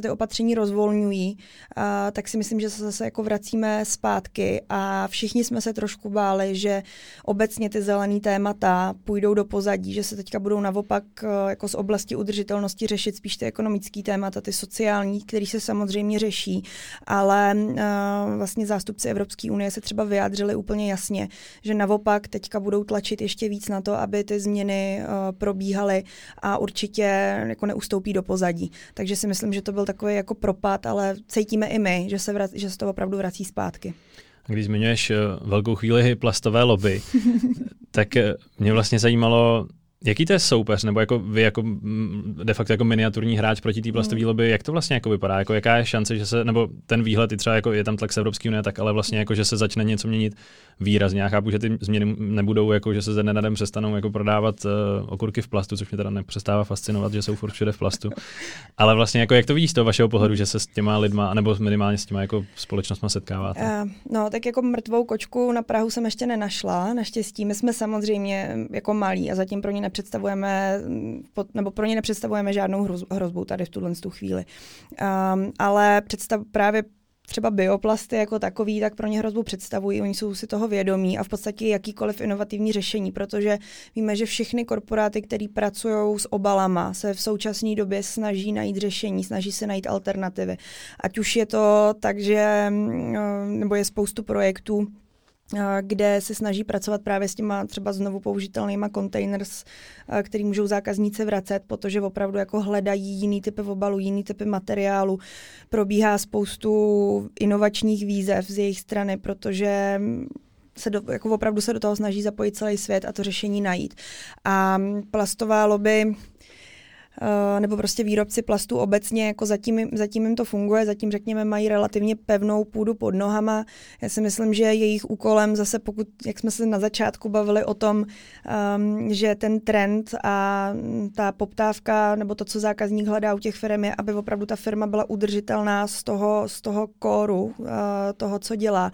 opatření rozvolňují, tak si myslím, že se zase jako vracíme zpátky a všichni jsme se trošku báli, že obecně ty zelený témata půjdou do pozadí, že se teďka budou naopak jako z oblasti udržitelnosti řešit spíš ty ekonomické témata, ty sociální, které se samozřejmě řeší, ale vlastně zástupci Evropské unie se třeba vyjádřili úplně jasně, že naopak teďka budou tlačit ještě víc na to, aby ty změny probíhaly a určitě jako neustoupí do pozadí. Takže si myslím, že to byl takový jako propad, ale cítíme i my, že se to opravdu vrací zpátky. Když zmiňuješ velkou chvíli plastové lobby, tak mě vlastně zajímalo, jaký to je soupeř, nebo jako vy jako de facto jako miniaturní hráč proti té plastové lobby, jak to vlastně jako vypadá, jako jaká je šance, že se, nebo ten výhled, i třeba jako je tam tlak z Evropské unie, tak ale vlastně jako, že se začne něco měnit výrazně. Já chápu, že ty změny nebudou, jako že se ze dne na den přestanou jako prodávat okurky v plastu, což mě teda nepřestává fascinovat, že jsou furt všude v plastu. Ale vlastně jako jak to vidíš z toho vašeho pohledu, že se s těma lidma, nebo minimálně s těma jako společnostma setkáváte? No, tak jako mrtvou kočku na Prahu jsem ještě nenašla. Naštěstí my jsme samozřejmě jako malí a zatím pro ně nepředstavujeme, nebo pro ně nepředstavujeme žádnou hrozbu tady v tuhle chvíli. Ale právě třeba bioplasty jako takový, tak pro ně hrozbu představují, oni jsou si toho vědomí a v podstatě jakýkoliv inovativní řešení, protože víme, že všechny korporáty, které pracují s obalama, se v současné době snaží najít řešení, snaží se najít alternativy. Ať už je to tak, že nebo je spoustu projektů, kde se snaží pracovat právě s těma třeba znovu použitelnýma containers, který můžou zákazníci vracet, protože opravdu jako hledají jiný typy obalů, jiný typy materiálu. Probíhá spoustu inovačních výzev z jejich strany, protože jako opravdu se do toho snaží zapojit celý svět a to řešení najít. A plastová lobby, nebo prostě výrobci plastů obecně, jako zatím jim to funguje, zatím řekněme mají relativně pevnou půdu pod nohama. Já si myslím, že jejich úkolem zase, pokud, jak jsme se na začátku bavili o tom, že ten trend a ta poptávka nebo to, co zákazník hledá u těch firm, je, aby opravdu ta firma byla udržitelná z toho kóru, toho, co dělá.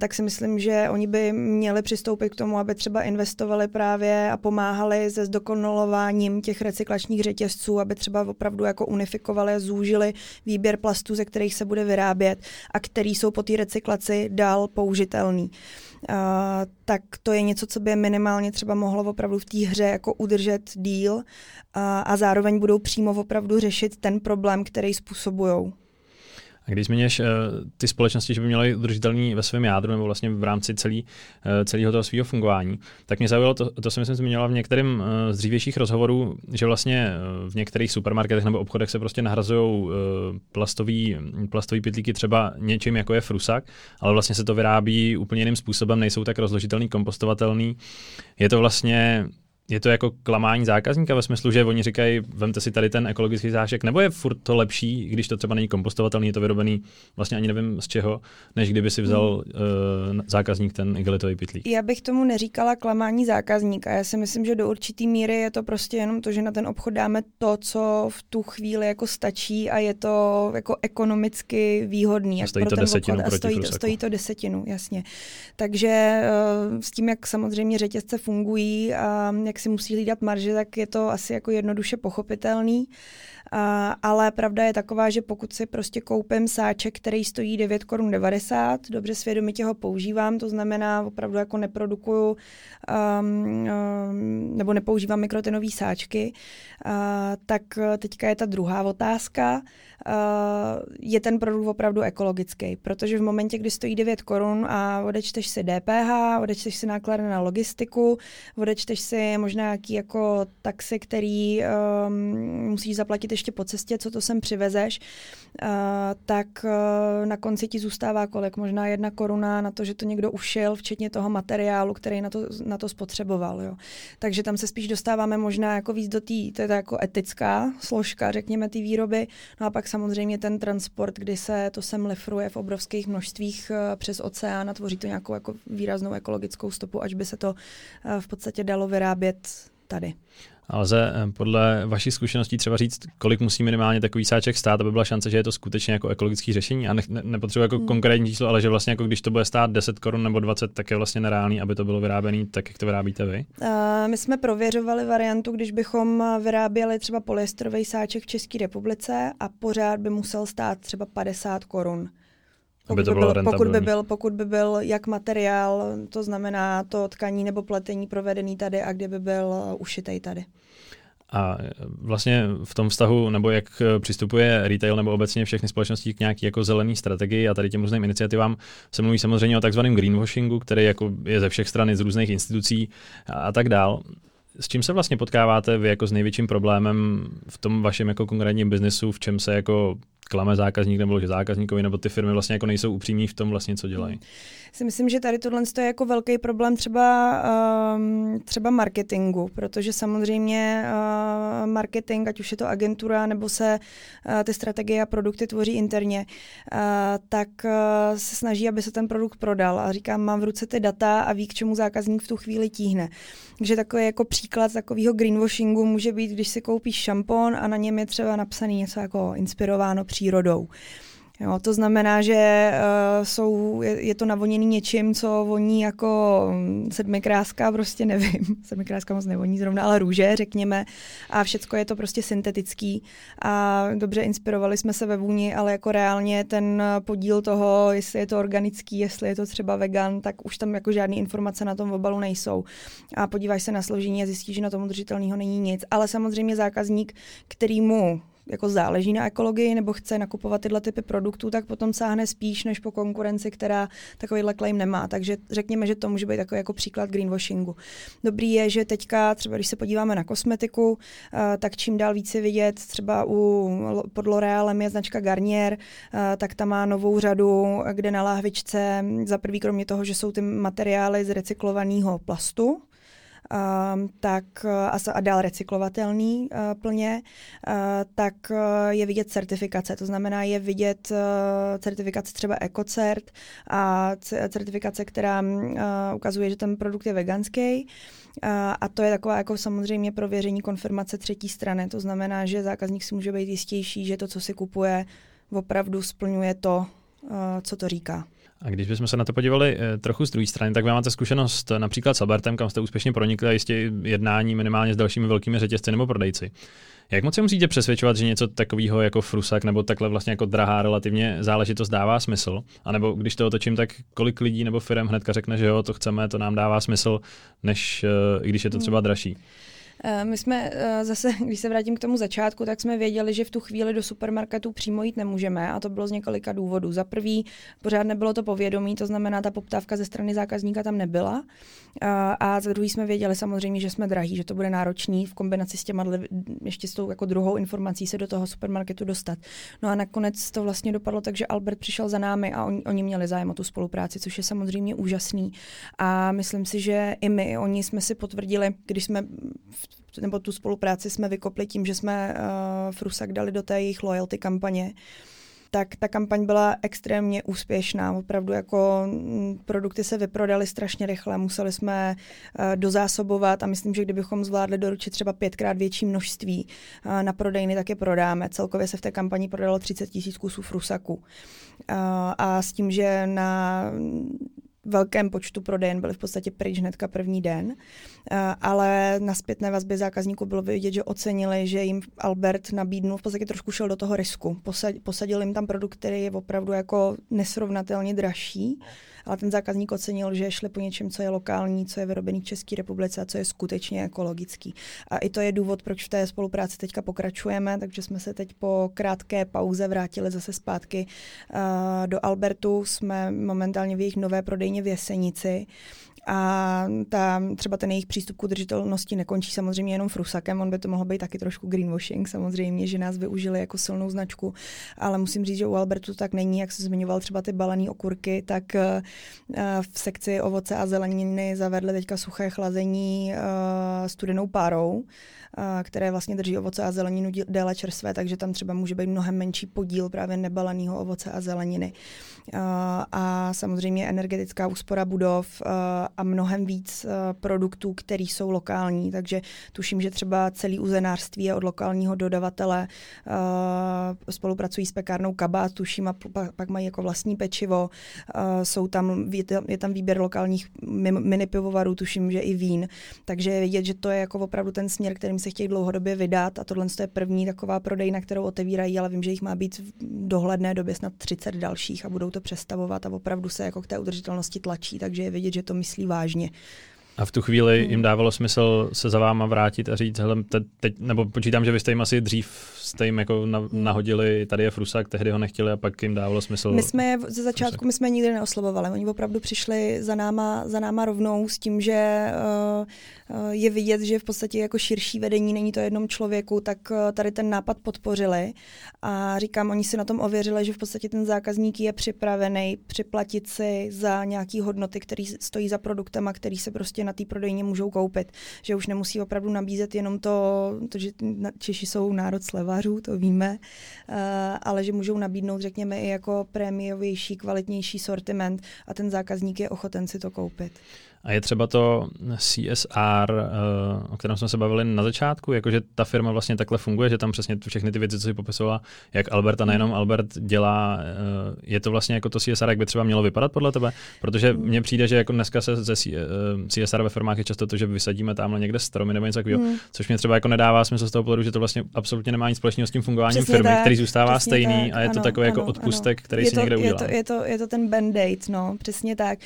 Tak si myslím, že oni by měli přistoupit k tomu, aby třeba investovali právě a pomáhali se zdokonalováním těch recyklačních řetězců, aby třeba opravdu jako unifikovali a zúžili výběr plastů, ze kterých se bude vyrábět a který jsou po té recyklaci dál použitelný. Tak to je něco, co by minimálně třeba mohlo opravdu v té hře jako udržet díl a zároveň budou přímo opravdu řešit ten problém, který způsobujou. A když zmiňuješ ty společnosti, že by měly udržitelný ve svém jádru nebo vlastně v rámci celého toho svého fungování, tak mě zaujalo, to jsem zmínila v některém z dřívějších rozhovorů, že vlastně v některých supermarketech nebo obchodech se prostě nahrazují plastový pytlíky třeba něčím, jako je Frusak, ale vlastně se to vyrábí úplně jiným způsobem, nejsou tak rozložitelný, kompostovatelný. Je to jako klamání zákazníka ve smyslu, že oni říkají, vemte si tady ten ekologický zášek, nebo je furt to lepší, když to třeba není kompostovatelný, je to vyrobený vlastně ani nevím z čeho, než kdyby si vzal zákazník ten igelitový pytlík. Já bych tomu neříkala klamání zákazníka. Já si myslím, že do určitý míry je to prostě jenom to, že na ten obchod dáme to, co v tu chvíli jako stačí a je to jako ekonomicky výhodný. A stojí to desetinu proti Frusaku. Stojí to desetinu, jasně. Takže s tím, jak samozřejmě řetězce fungují a jak si musí hlídat marže, tak je to asi jako jednoduše pochopitelný. Ale pravda je taková, že pokud si prostě koupím sáček, který stojí 9,90 Kč, dobře svědomitě ho používám, to znamená opravdu jako neprodukuju nebo nepoužívám mikrotenový sáčky, tak teďka je ta druhá otázka. Je ten produkt opravdu ekologický, protože v momentě, kdy stojí 9 Kč a odečteš si DPH, odečteš si náklady na logistiku, odečteš si možná nějaký jako taxi, který musíš zaplatit ještě po cestě, co to sem přivezeš, tak na konci ti zůstává kolik? Možná 1 koruna na to, že to někdo ušil, včetně toho materiálu, který na to spotřeboval. Jo. Takže tam se spíš dostáváme možná jako víc do té jako etická složka, řekněme, ty výroby. No a pak samozřejmě ten transport, kdy se to sem lifruje v obrovských množstvích přes oceán a tvoří to nějakou jako výraznou ekologickou stopu, až by se to v podstatě dalo vyrábět tady. Lze podle vašich zkušeností třeba říct, kolik musí minimálně takový sáček stát, aby byla šance, že je to skutečně jako ekologické řešení a nepotřebuje jako konkrétní číslo, ale že vlastně jako když to bude stát 10 korun nebo 20, tak je vlastně nereálný, aby to bylo vyráběné tak, jak to vyrábíte vy? My jsme prověřovali variantu, když bychom vyráběli třeba polyesterový sáček v České republice a pořád by musel stát třeba 50 korun. Pokud by byl jak materiál, to znamená to tkaní nebo pletení provedený tady a kde by byl ušitej tady. A vlastně v tom vztahu, nebo jak přistupuje retail nebo obecně všechny společnosti k nějaký jako zelený strategii a tady těm různým iniciativám, se mluví samozřejmě o takzvaném greenwashingu, který jako je ze všech stran, z různých institucí a tak dál. S čím se vlastně potkáváte vy jako s největším problémem v tom vašem jako konkrétním biznesu, v čem se jako klame zákazník nebo že zákazníkovi, nebo ty firmy vlastně jako nejsou upřímní v tom vlastně, co dělají? Si myslím, že tady tohle je jako velký problém třeba marketingu, protože samozřejmě marketing, ať už je to agentura, nebo se ty strategie a produkty tvoří interně, tak se snaží, aby se ten produkt prodal. A říkám, mám v ruce ty data a ví, k čemu zákazník v tu chvíli tíhne. Takže takový jako příklad takového greenwashingu může být, když si koupíš šampon a na něm je třeba napsaný něco jako inspirováno přírodou. Jo, to znamená, že je to navoněný něčím, co voní jako sedmikráska, prostě nevím, sedmikráska moc nevoní zrovna, ale růže, řekněme, a všecko je to prostě syntetický a dobře, inspirovali jsme se ve vůni, ale jako reálně ten podíl toho, jestli je to organický, jestli je to třeba vegan, tak už tam jako žádné informace na tom obalu nejsou. A podíváš se na složení a zjistíš, že na tom udržitelného není nic, ale samozřejmě zákazník, kterýmu jako záleží na ekologii nebo chce nakupovat tyhle typy produktů, tak potom sáhne spíš než po konkurenci, která takovýhle claim nemá. Takže řekněme, že to může být takový jako příklad greenwashingu. Dobrý je, že teďka třeba když se podíváme na kosmetiku, tak čím dál více vidět, třeba pod L'Oréalem je značka Garnier, tak ta má novou řadu, kde na láhvičce za prvý kromě toho, že jsou ty materiály z recyklovaného plastu, a dál recyklovatelný plně, tak je vidět certifikace. To znamená, je vidět certifikace třeba EcoCert a certifikace, která ukazuje, že ten produkt je veganský. A to je taková jako samozřejmě prověření konfirmace třetí strany. To znamená, že zákazník si může být jistější, že to, co si kupuje, opravdu splňuje to, co to říká. A když bychom se na to podívali trochu z druhé strany, tak vy máte zkušenost například s Albertem, kam jste úspěšně pronikli a jistě jednání minimálně s dalšími velkými řetězci nebo prodejci. Jak moc se musíte přesvědčovat, že něco takového jako Frusak nebo takhle vlastně jako drahá relativně záležitost dává smysl? A nebo když to otočím, tak kolik lidí nebo firem hnedka řekne, že jo, to chceme, to nám dává smysl, než i když je to třeba dražší? My jsme zase, když se vrátím k tomu začátku, tak jsme věděli, že v tu chvíli do supermarketu přímo jít nemůžeme a to bylo z několika důvodů. Za prvý, pořád nebylo to povědomí, to znamená, ta poptávka ze strany zákazníka tam nebyla. A za druhý jsme věděli samozřejmě, že jsme drahí, že to bude náročný v kombinaci s těma ještě s tou jako druhou informací se do toho supermarketu dostat. No a nakonec to vlastně dopadlo tak, že Albert přišel za námi a oni měli zájem o tu spolupráci, což je samozřejmě úžasný. A myslím si, že i my, oni jsme si potvrdili, když jsme nebo tu spolupráci jsme vykopli tím, že jsme Frusak dali do té jejich loyalty kampaně, tak ta kampaň byla extrémně úspěšná. Opravdu jako produkty se vyprodaly strašně rychle, museli jsme dozásobovat a myslím, že kdybychom zvládli doručit třeba 5x větší množství na prodejny, tak je prodáme. Celkově se v té kampani prodalo 30 000 kusů Frusaku. A s tím, že na velkém počtu prodejen byly v podstatě pryč hnedka první den, ale na zpětné vazbě zákazníků bylo vidět, že ocenili, že jim Albert nabídnul, v podstatě trošku šel do toho risku. Posadil jim tam produkt, který je opravdu jako nesrovnatelně dražší, ale ten zákazník ocenil, že šli po něčem, co je lokální, co je vyrobený v České republice a co je skutečně ekologický. A i to je důvod, proč v té spolupráci teďka pokračujeme, takže jsme se teď po krátké pauze vrátili zase zpátky do Albertu, jsme momentálně v jejich nové prodejně v Jesenici A třeba ten jejich přístup k udržitelnosti nekončí samozřejmě jenom Frusakem, on by to mohl být taky trošku greenwashing samozřejmě, že nás využili jako silnou značku, ale musím říct, že u Albertu tak není, jak se zmiňoval třeba ty balené okurky, tak v sekci ovoce a zeleniny zavedli teďka suché chlazení studenou párou, které vlastně drží ovoce a zeleninu déle čerstvé, takže tam třeba může být mnohem menší podíl právě nebaleného ovoce a zeleniny. A samozřejmě energetická úspora budov a mnohem víc produktů, které jsou lokální, takže tuším, že třeba celý uzenářství je od lokálního dodavatele, spolupracují s pekárnou Kaba, tuším, a pak mají jako vlastní pečivo, je tam výběr lokálních mini pivovarů, tuším, že i vín, takže je vidět, že to je jako opravdu ten směr, kterým se chtějí dlouhodobě vydat, a tohle je první taková prodejna, kterou otevírají, ale vím, že jich má být v dohledné době snad 30 dalších a budou to přestavovat a opravdu se jako k té udržitelnosti tlačí, takže je vidět, že to myslí vážně. A v tu chvíli jim dávalo smysl se za váma vrátit a říct, hele, teď, nebo počítám, že vy jste jim asi dřív jste jim jako nahodili, tady je Frusak, tehdy ho nechtěli a pak jim dávalo smysl. My jsme ze začátku Frusak. My jsme nikdy neoslabovali. Oni opravdu přišli za náma rovnou s tím, že je vidět, že v podstatě jako širší vedení, není to jednom člověku, tak tady ten nápad podpořili. A říkám, oni si na tom ověřili, že v podstatě ten zákazník je připravený připlatit si za nějaký hodnoty, které stojí za produktem a který se prostě na té prodejně můžou koupit. Že už nemusí opravdu nabízet jenom to, že Češi jsou národ slevařů, to víme, ale že můžou nabídnout, řekněme, i jako prémiovější, kvalitnější sortiment a ten zákazník je ochoten si to koupit. A je třeba to CSR, o kterém jsme se bavili na začátku, jakože ta firma vlastně takhle funguje, že tam přesně všechny ty věci, co si popisovala, jak Albert a nejenom Albert dělá, je to vlastně jako to CSR, jak by třeba mělo vypadat podle tebe? Protože mně přijde, že jako dneska se ze CSR ve firmách je často to, že vysadíme tamhle někde stromy nebo něco takového, což mě třeba jako nedává smysl z toho pohledu, že to vlastně absolutně nemá nic společného s tím fungováním přesně firmy, tak, který zůstává stejný tak, a je to takový jako odpustek, ano. Který si někde udělá. Je to ten band-aid, no, přesně tak.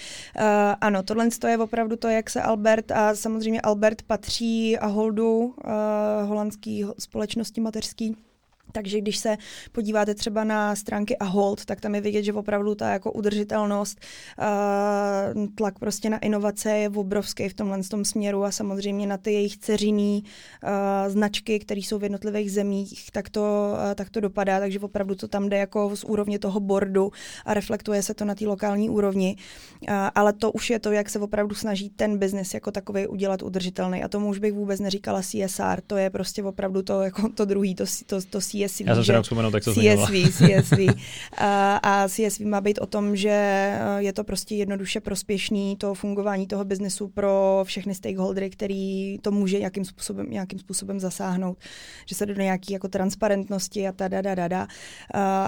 Ano, tohle je opravdu to, jak se Albert, a samozřejmě Albert patří Aholdu, holandský společnosti mateřský. Takže když se podíváte třeba na stránky Ahold, tak tam je vidět, že opravdu ta jako udržitelnost, tlak prostě na inovace je obrovský v tomhle tom směru a samozřejmě na ty jejich dceřiný značky, které jsou v jednotlivých zemích, tak to dopadá, takže opravdu to tam jde jako z úrovně toho boardu a reflektuje se to na té lokální úrovni, ale to už je to, jak se opravdu snaží ten biznis jako takovej udělat udržitelný, a tomu už bych vůbec neříkala CSR, to je prostě opravdu to, jako to druhý, to CSV, já jsem se vzpomenul, tak to CSV. A CSV má být o tom, že je to prostě jednoduše prospěšný to fungování toho biznesu pro všechny stakeholdery, který to může nějakým způsobem zasáhnout. Že se do nějaký jako transparentnosti a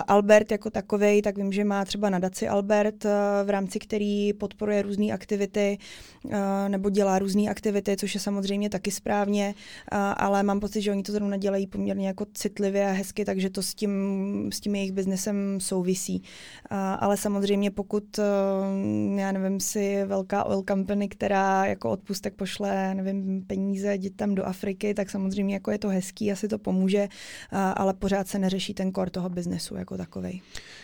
Albert jako takovej, tak vím, že má třeba nadaci Albert, v rámci který podporuje různé aktivity nebo dělá různé aktivity, což je samozřejmě taky správně, ale mám pocit, že oni to zrovna dělají poměrně jako citlivě a hezky, takže to s tím jejich biznesem souvisí. Ale samozřejmě pokud, já nevím, si velká oil company, která jako odpustek pošle, nevím, peníze dětem do Afriky, tak samozřejmě jako je to hezký, asi to pomůže, ale pořád se neřeší ten core toho biznesu jako takovej.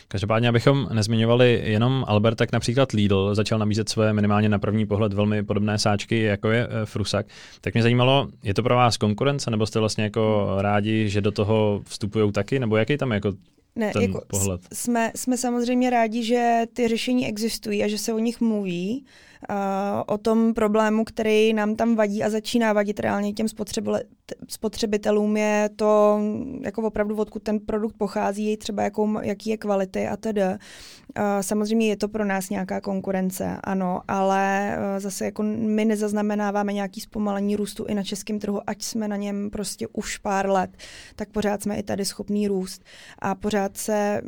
Každopádně, abychom nezmiňovali jenom Albert, tak například Lidl začal nabízet své minimálně na první pohled velmi podobné sáčky, jako je Frusak. Tak mě zajímalo, je to pro vás konkurence, nebo jste vlastně jako rádi, že do toho vstupujou taky, nebo jaký tam je jako ten jako pohled? Jsme samozřejmě rádi, že ty řešení existují a že se o nich mluví, o tom problému, který nám tam vadí a začíná vadit reálně těm spotřebitelům, je to jako opravdu, odkud ten produkt pochází, třeba jaký je kvality a tedy. Samozřejmě je to pro nás nějaká konkurence, ano, ale zase jako my nezaznamenáváme nějaký zpomalení růstu i na českém trhu, ať jsme na něm prostě už pár let, tak pořád jsme i tady schopní růst a pořád se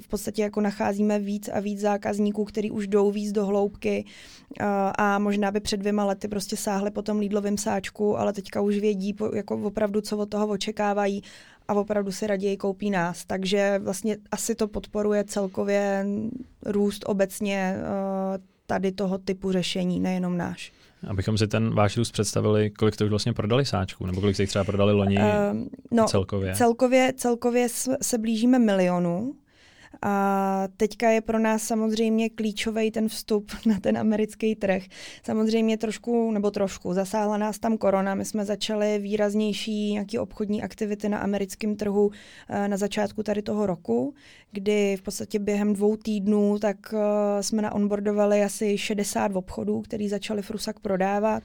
v podstatě jako nacházíme víc a víc zákazníků, který už jdou víc do hloubky, a možná by před 2 lety prostě sáhli po tom Lidlovém sáčku, ale teďka už vědí jako opravdu, co od toho očekávají a opravdu si raději koupí nás. Takže vlastně asi to podporuje celkově růst obecně tady toho typu řešení, nejenom náš. Abychom si ten váš růst představili, kolik to už vlastně prodali sáčků, nebo kolik jste jich třeba prodali loni celkově? Celkově se blížíme 1 milionu. A teďka je pro nás samozřejmě klíčový ten vstup na ten americký trh. Samozřejmě trošku zasáhla nás tam korona. My jsme začali výraznější nějaký obchodní aktivity na americkém trhu na začátku tady toho roku, kdy v podstatě během 2 týdnů tak jsme naonboardovali asi 60 obchodů, který začali Frusak prodávat.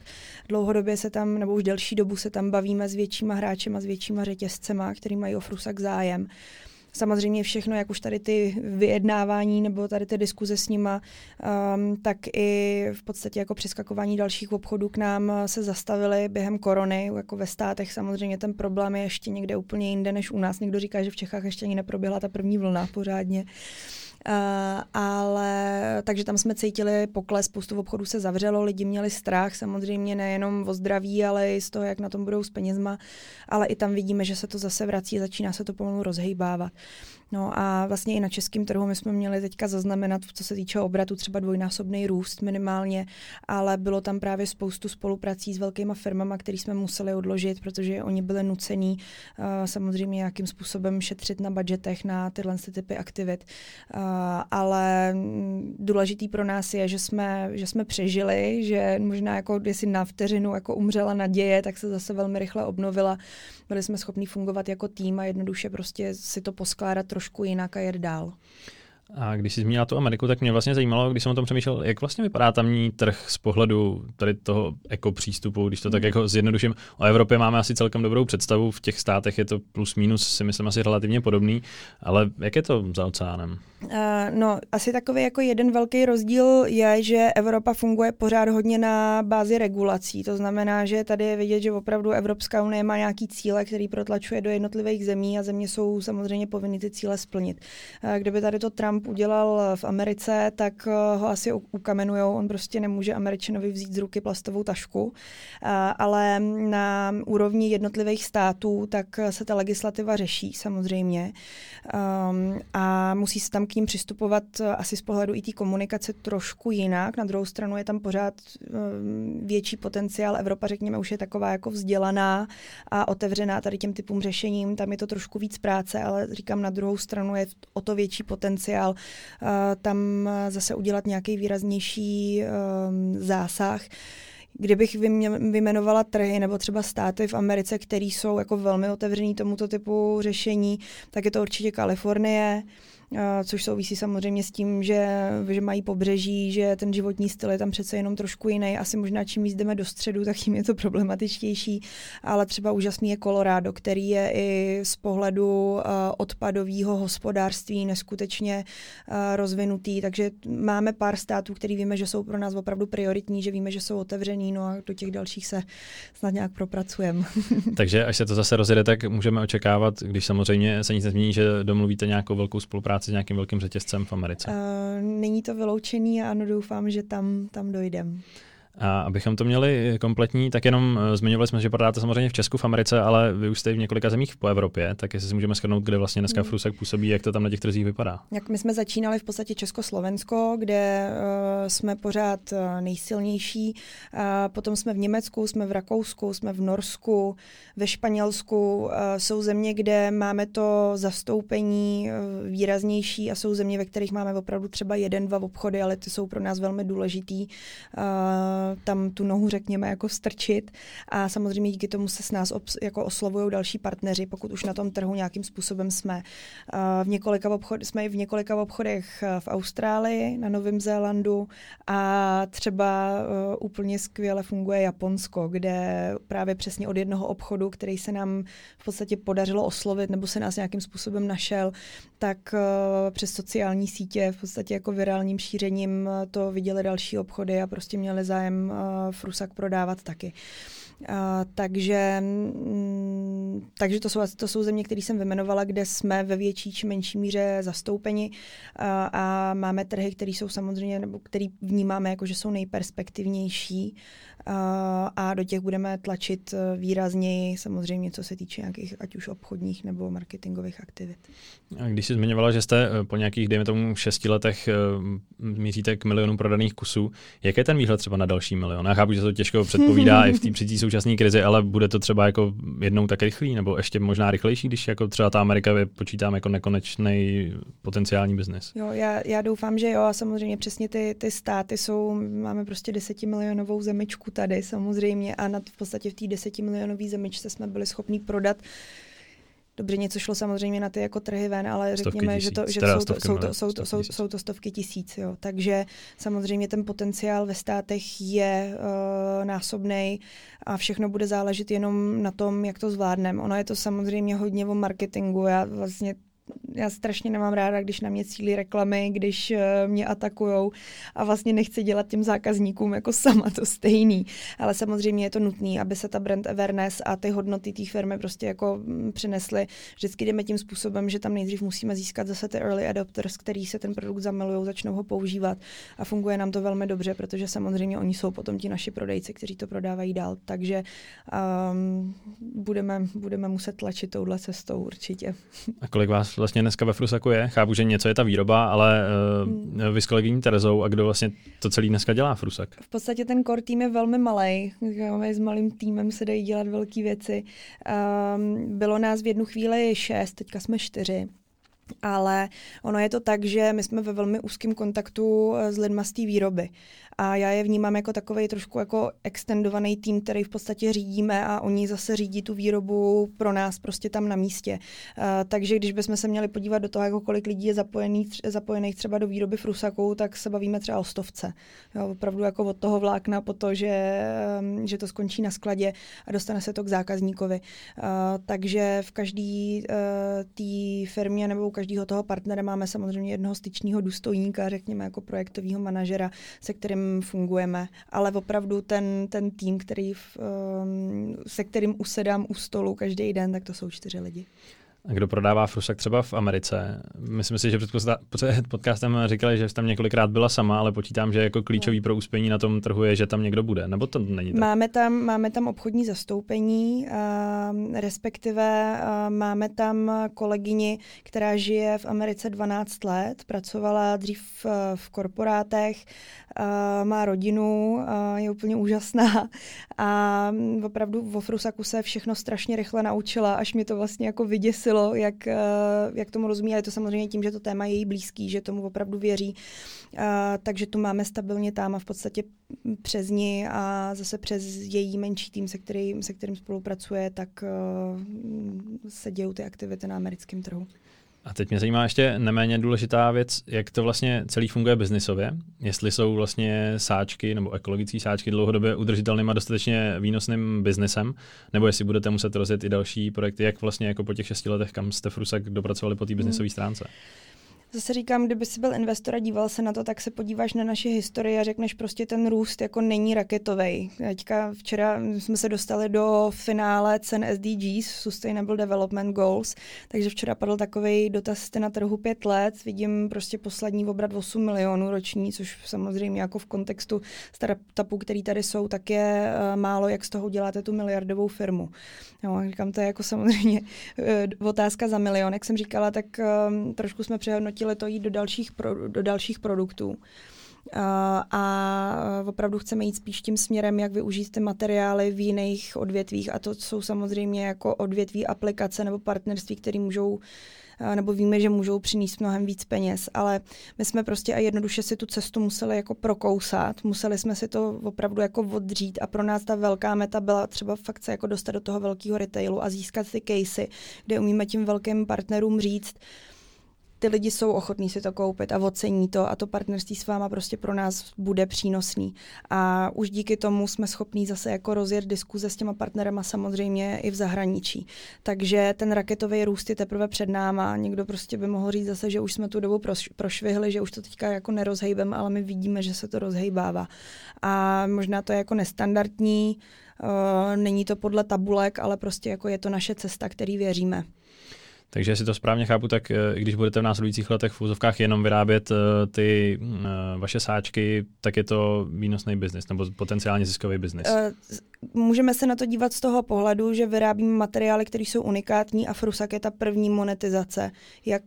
Dlouhodobě se tam, nebo už delší dobu se tam bavíme s většíma hráčema, s většíma řetězcema, který mají o Frusak zájem. Samozřejmě všechno, jak už tady ty vyjednávání nebo tady ty diskuze s nima, tak i v podstatě jako přeskakování dalších obchodů k nám se zastavily během korony. Jako ve státech samozřejmě ten problém je ještě někde úplně jinde než u nás. Někdo říká, že v Čechách ještě ani neproběhla ta první vlna pořádně. Takže tam jsme cítili pokles, spoustu obchodů se zavřelo, lidi měli strach, samozřejmě nejenom o zdraví, ale i z toho, jak na tom budou s penězma, ale i tam vidíme, že se to zase vrací, začíná se to pomalu rozhejbávat. No a vlastně i na českém trhu my jsme měli teďka zaznamenat, co se týče obratu, třeba 2násobný růst minimálně, ale bylo tam právě spoustu spoluprací s velkýma firmama, které jsme museli odložit, protože oni byli nucení samozřejmě nějakým způsobem šetřit na budgetech na tyhle typy aktivit. Ale důležitý pro nás je, že jsme přežili, že možná jako jestli na vteřinu jako umřela naděje, tak se zase velmi rychle obnovila. Byli jsme schopni fungovat jako tým a jednoduše prostě si to poskládat trošku jinak a jet dál. A když jsi zmínila tu Ameriku, tak mě vlastně zajímalo, když jsem o tom přemýšlel, jak vlastně vypadá tamní trh z pohledu tady toho ekopřístupu, když to tak jako zjednoduším. O Evropě máme asi celkem dobrou představu, v těch státech je to plus minus, si myslím, asi relativně podobný, ale jak je to za oceánem? Asi takový jako jeden velký rozdíl je, že Evropa funguje pořád hodně na bázi regulací. To znamená, že tady je vidět, že opravdu Evropská unie má nějaký cíle, který protlačuje do jednotlivých zemí a země jsou samozřejmě povinny ty cíle splnit. Kdyby tady to Trump udělal v Americe, tak ho asi ukamenujou. On prostě nemůže Američanovi vzít z ruky plastovou tašku. Ale na úrovni jednotlivých států tak se ta legislativa řeší samozřejmě. A musí se tam k ním přistupovat asi z pohledu i té komunikace trošku jinak. Na druhou stranu je tam pořád větší potenciál. Evropa, řekněme, už je taková jako vzdělaná a otevřená tady těm typům řešením. Tam je to trošku víc práce, ale říkám, na druhou stranu je o to větší potenciál tam zase udělat nějaký výraznější zásah. Kdybych vyjmenovala trhy nebo třeba státy v Americe, které jsou jako velmi otevřený tomuto typu řešení, tak je to určitě Kalifornie, což souvisí samozřejmě s tím, že mají pobřeží, že ten životní styl je tam přece jenom trošku jiný. Asi možná čím víc jdeme do středu, tak tím je to problematičtější. Ale třeba úžasný je Colorado, který je i z pohledu odpadového hospodářství neskutečně rozvinutý. Takže máme pár států, který víme, že jsou pro nás opravdu prioritní, že víme, že jsou otevřený, no a do těch dalších se snad nějak propracujeme. Takže až se to zase rozjede, tak můžeme očekávat, když samozřejmě se nic nezmění, že domluvíte nějakou velkou spolupráci s nějakým velkým řetězcem v Americe? Není to vyloučený a ano, doufám, že tam dojdem. A abychom to měli kompletní, tak jenom zmiňovali jsme, že prodáte samozřejmě v Česku, v Americe, ale vy už jste v několika zemích po Evropě, tak jestli si můžeme shrnout, kde vlastně dneska Frusak působí, jak to tam na těch trzích vypadá. Jak my jsme začínali v podstatě Česko-Slovensko, kde jsme pořád nejsilnější. Potom jsme v Německu, jsme v Rakousku, jsme v Norsku, ve Španělsku. Jsou země, kde máme to zastoupení výraznější a jsou země, ve kterých máme opravdu třeba 1-2 obchody, ale ty jsou pro nás velmi důležitý. Tam tu nohu, řekněme, jako strčit a samozřejmě díky tomu se s nás jako oslovují další partneři, pokud už na tom trhu nějakým způsobem jsme. Jsme i v několika obchodech v Austrálii, na Novém Zélandu a třeba úplně skvěle funguje Japonsko, kde právě přesně od jednoho obchodu, který se nám v podstatě podařilo oslovit nebo se nás nějakým způsobem našel, tak přes sociální sítě v podstatě jako virálním šířením to viděli další obchody a prostě měli zájem Frusak prodávat taky. Takže to jsou země, které jsem vyjmenovala, kde jsme ve větší či menší míře zastoupeni a máme trhy, které jsou samozřejmě, nebo které vnímáme jako, že jsou nejperspektivnější a do těch budeme tlačit výrazněji, samozřejmě, co se týče nějakých ať už obchodních nebo marketingových aktivit. A když jsi zmiňovala, že jste po nějakých, dejme tomu, 6 letech míříte k 1 milionu prodaných kusů, jak je ten výhled třeba na další 1 milion? Já chápu, že se to těžko předpovídá i v té současné krizi, ale bude to třeba jako jednou tak rychlý? rychlý, nebo ještě možná rychlejší, když jako třeba ta Amerika počítám jako nekonečný potenciální biznis. Jo, já doufám, že jo, a samozřejmě přesně ty státy jsou, máme prostě 10milionovou zemičku tady samozřejmě a v podstatě v té 10milionové zemičce jsme byli schopni prodat. Dobře, něco šlo samozřejmě na ty jako trhy ven, ale řekněme, že jsou to stovky tisíc. Jo. Takže samozřejmě ten potenciál ve státech je násobnej a všechno bude záležet jenom na tom, jak to zvládneme. Ono je to samozřejmě hodně o marketingu. Já strašně nemám ráda, když na mě cílí reklamy, když mě atakujou a vlastně nechci dělat těm zákazníkům jako sama to stejný. Ale samozřejmě je to nutné, aby se ta brand awareness a ty hodnoty té firmy prostě jako přinesly. Vždycky jdeme tím způsobem, že tam nejdřív musíme získat zase ty early adopters, který se ten produkt zamilujou, začnou ho používat a funguje nám to velmi dobře, protože samozřejmě oni jsou potom ti naši prodejci, kteří to prodávají dál. Takže budeme muset tlačit touhle cestou určitě. A kolik vás vlastně dneska ve Frusaku je? Chápu, že něco je ta výroba, ale vy s kolegyní Terezou a kdo vlastně to celý dneska dělá Frusak? V podstatě ten core tým je velmi malej. S malým týmem se dají dělat velké věci. Bylo nás v jednu chvíli 6, teďka jsme 4. Ale ono je to tak, že my jsme ve velmi úzkém kontaktu s lidma z té výroby. A já je vnímám jako takovej trošku jako extendovaný tým, který v podstatě řídíme a oni zase řídí tu výrobu pro nás prostě tam na místě. Takže když bychom se měli podívat do toho, jako kolik lidí je zapojených třeba do výroby Frusaku, tak se bavíme třeba o 100. Jo, opravdu jako od toho vlákna po to, že to skončí na skladě a dostane se to k zákazníkovi. Takže v každé té firmě nebo u každého toho partnera máme samozřejmě jednoho styčního důstojníka, řekněme jako projektového manažera, se kterým fungujeme, ale opravdu ten tým, se kterým usedám u stolu každý den, tak to jsou 4 lidi. A kdo prodává Frusak třeba v Americe? Myslím si, že před podcastem říkali, že tam několikrát byla sama, ale počítám, že jako klíčový pro uspění na tom trhu je, že tam někdo bude. Nebo to není tak? Máme tam obchodní zastoupení, respektive máme tam kolegyni, která žije v Americe 12 let, pracovala dřív v korporátech, má rodinu, je úplně úžasná a opravdu vo Frusaku se všechno strašně rychle naučila, až mě to vlastně jako vyděsilo, jak tomu rozumí, ale je to samozřejmě tím, že to téma je jí blízký, že tomu opravdu věří. Takže tu máme stabilně tam a v podstatě přes ní a zase přes její menší tým, se kterým spolupracuje, tak se dějou ty aktivity na americkém trhu. A teď mě zajímá ještě neméně důležitá věc, jak to vlastně celý funguje biznisově. Jestli jsou vlastně sáčky nebo ekologické sáčky dlouhodobě udržitelným a dostatečně výnosným biznesem, nebo jestli budete muset rozjet i další projekty, jak vlastně jako po těch 6 letech, kam jste Frusak dopracovali po té biznisové stránce. Zase říkám, kdyby jsi byl investor a díval se na to, tak se podíváš na naše historii a řekneš prostě ten růst jako není raketovej. Teďka včera jsme se dostali do finále cen SDGs, Sustainable Development Goals, takže včera padl takovej dotaz, jste na trhu 5 let, vidím prostě poslední obrat 8 milionů roční, což samozřejmě jako v kontextu startupů, který tady jsou, tak je málo, jak z toho děláte tu miliardovou firmu. Jo, říkám, to je jako samozřejmě otázka za milion, jak jsem říkala, tak trošku jsme přehodnotili to jít do dalších produktů. A opravdu chceme jít spíš tím směrem, jak využít ty materiály v jiných odvětvích a to jsou samozřejmě jako odvětví aplikace nebo partnerství, které můžou nebo víme, že můžou přinést mnohem víc peněz, ale my jsme prostě a jednoduše si tu cestu museli jako prokousat, museli jsme si to opravdu jako odřít a pro nás ta velká meta byla třeba fakt se jako dostat do toho velkého retailu a získat ty casey, kde umíme tím velkým partnerům říct, ty lidi jsou ochotní si to koupit a ocení to a to partnerství s váma prostě pro nás bude přínosný. A už díky tomu jsme schopní zase jako rozjet diskuze s těma partnerama samozřejmě i v zahraničí. Takže ten raketový růst je teprve před náma. Někdo prostě by mohl říct zase, že už jsme tu dobu prošvihli, že už to teďka jako nerozhejbeme, ale my vidíme, že se to rozhejbává. A možná to je jako nestandardní, není to podle tabulek, ale prostě jako je to naše cesta, který věříme. Takže jestli to správně chápu, tak když budete v následujících letech v uvozovkách jenom vyrábět ty vaše sáčky, tak je to výnosný biznis nebo potenciálně ziskový biznis. Můžeme se na to dívat z toho pohledu, že vyrábíme materiály, které jsou unikátní a Frusak je ta první monetizace, jak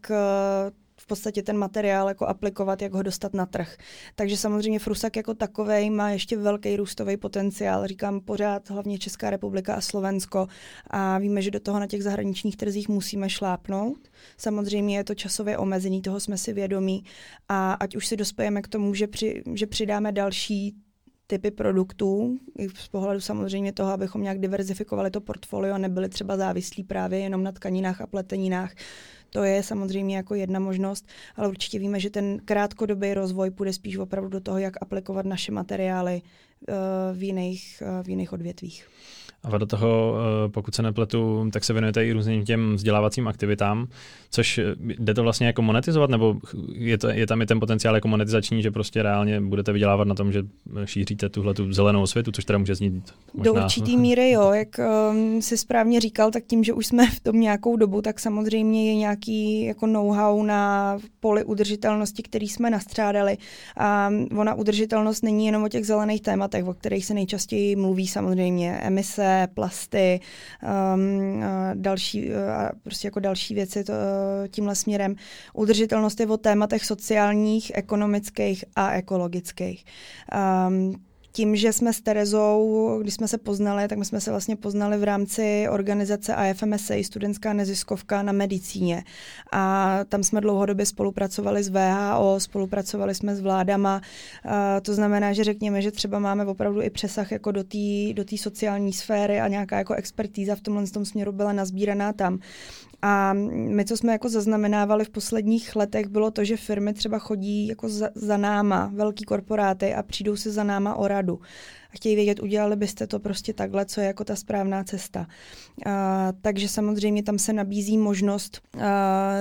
v podstatě ten materiál jako aplikovat, jak ho dostat na trh. Takže samozřejmě Frusak jako takovej má ještě velký růstový potenciál. Říkám pořád hlavně Česká republika a Slovensko a víme, že do toho na těch zahraničních trzích musíme šlápnout. Samozřejmě je to časově omezený, toho jsme si vědomí a ať už si dospějeme k tomu, že přidáme další typy produktů, i z pohledu samozřejmě toho, abychom nějak diverzifikovali to portfolio a nebyli třeba závislí právě jenom na tkaninách a pleteninách. To je samozřejmě jako jedna možnost, ale určitě víme, že ten krátkodobý rozvoj půjde spíš opravdu do toho, jak aplikovat naše materiály v jiných odvětvích. A vedle toho, pokud se nepletu, tak se věnujete i různým těm vzdělávacím aktivitám, což jde to vlastně jako monetizovat, nebo je tam i ten potenciál jako monetizační, že prostě reálně budete vydělávat na tom, že šíříte tuhletu zelenou světu, což teda může znít možná. Do určitý míry jo, jak si správně říkal, tak tím, že už jsme v tom nějakou dobu, tak samozřejmě je nějaký jako know-how na poli udržitelnosti, který jsme nastřádali. A ona udržitelnost není jenom o těch zelených tématech, o kterých se nejčastěji mluví samozřejmě, emise, plasty, další věci tímhle směrem. Udržitelnost je o tématech sociálních, ekonomických a ekologických. Tím, že jsme s Terezou, když jsme se poznali, tak my jsme se vlastně poznali v rámci organizace IFMSA, studentská neziskovka na medicíně. A tam jsme dlouhodobě spolupracovali s WHO, spolupracovali jsme s vládama. To znamená, že řekněme, že třeba máme opravdu i přesah jako do té sociální sféry a nějaká jako expertíza v tomhle tom směru byla nazbíraná tam. A my, co jsme jako zaznamenávali v posledních letech, bylo to, že firmy třeba chodí jako za náma, velký korporáty a přijdou si za náma o radu. A chtějí vědět, udělali byste to prostě takhle, co je jako ta správná cesta. Takže samozřejmě tam se nabízí možnost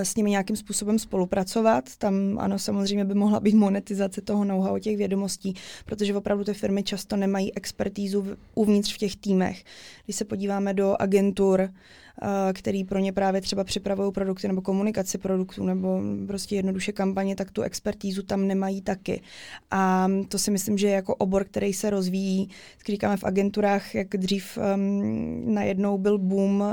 s nimi nějakým způsobem spolupracovat. Tam ano, samozřejmě by mohla být monetizace toho know-how, těch vědomostí, protože opravdu ty firmy často nemají expertízu uvnitř v těch týmech. Když se podíváme do agentur, který pro ně právě třeba připravují produkty nebo komunikaci produktů nebo prostě jednoduše kampaně, tak tu expertízu tam nemají taky. A to si myslím, že je jako obor, který se rozvíjí. Když říkáme v agenturách, jak dřív najednou byl boom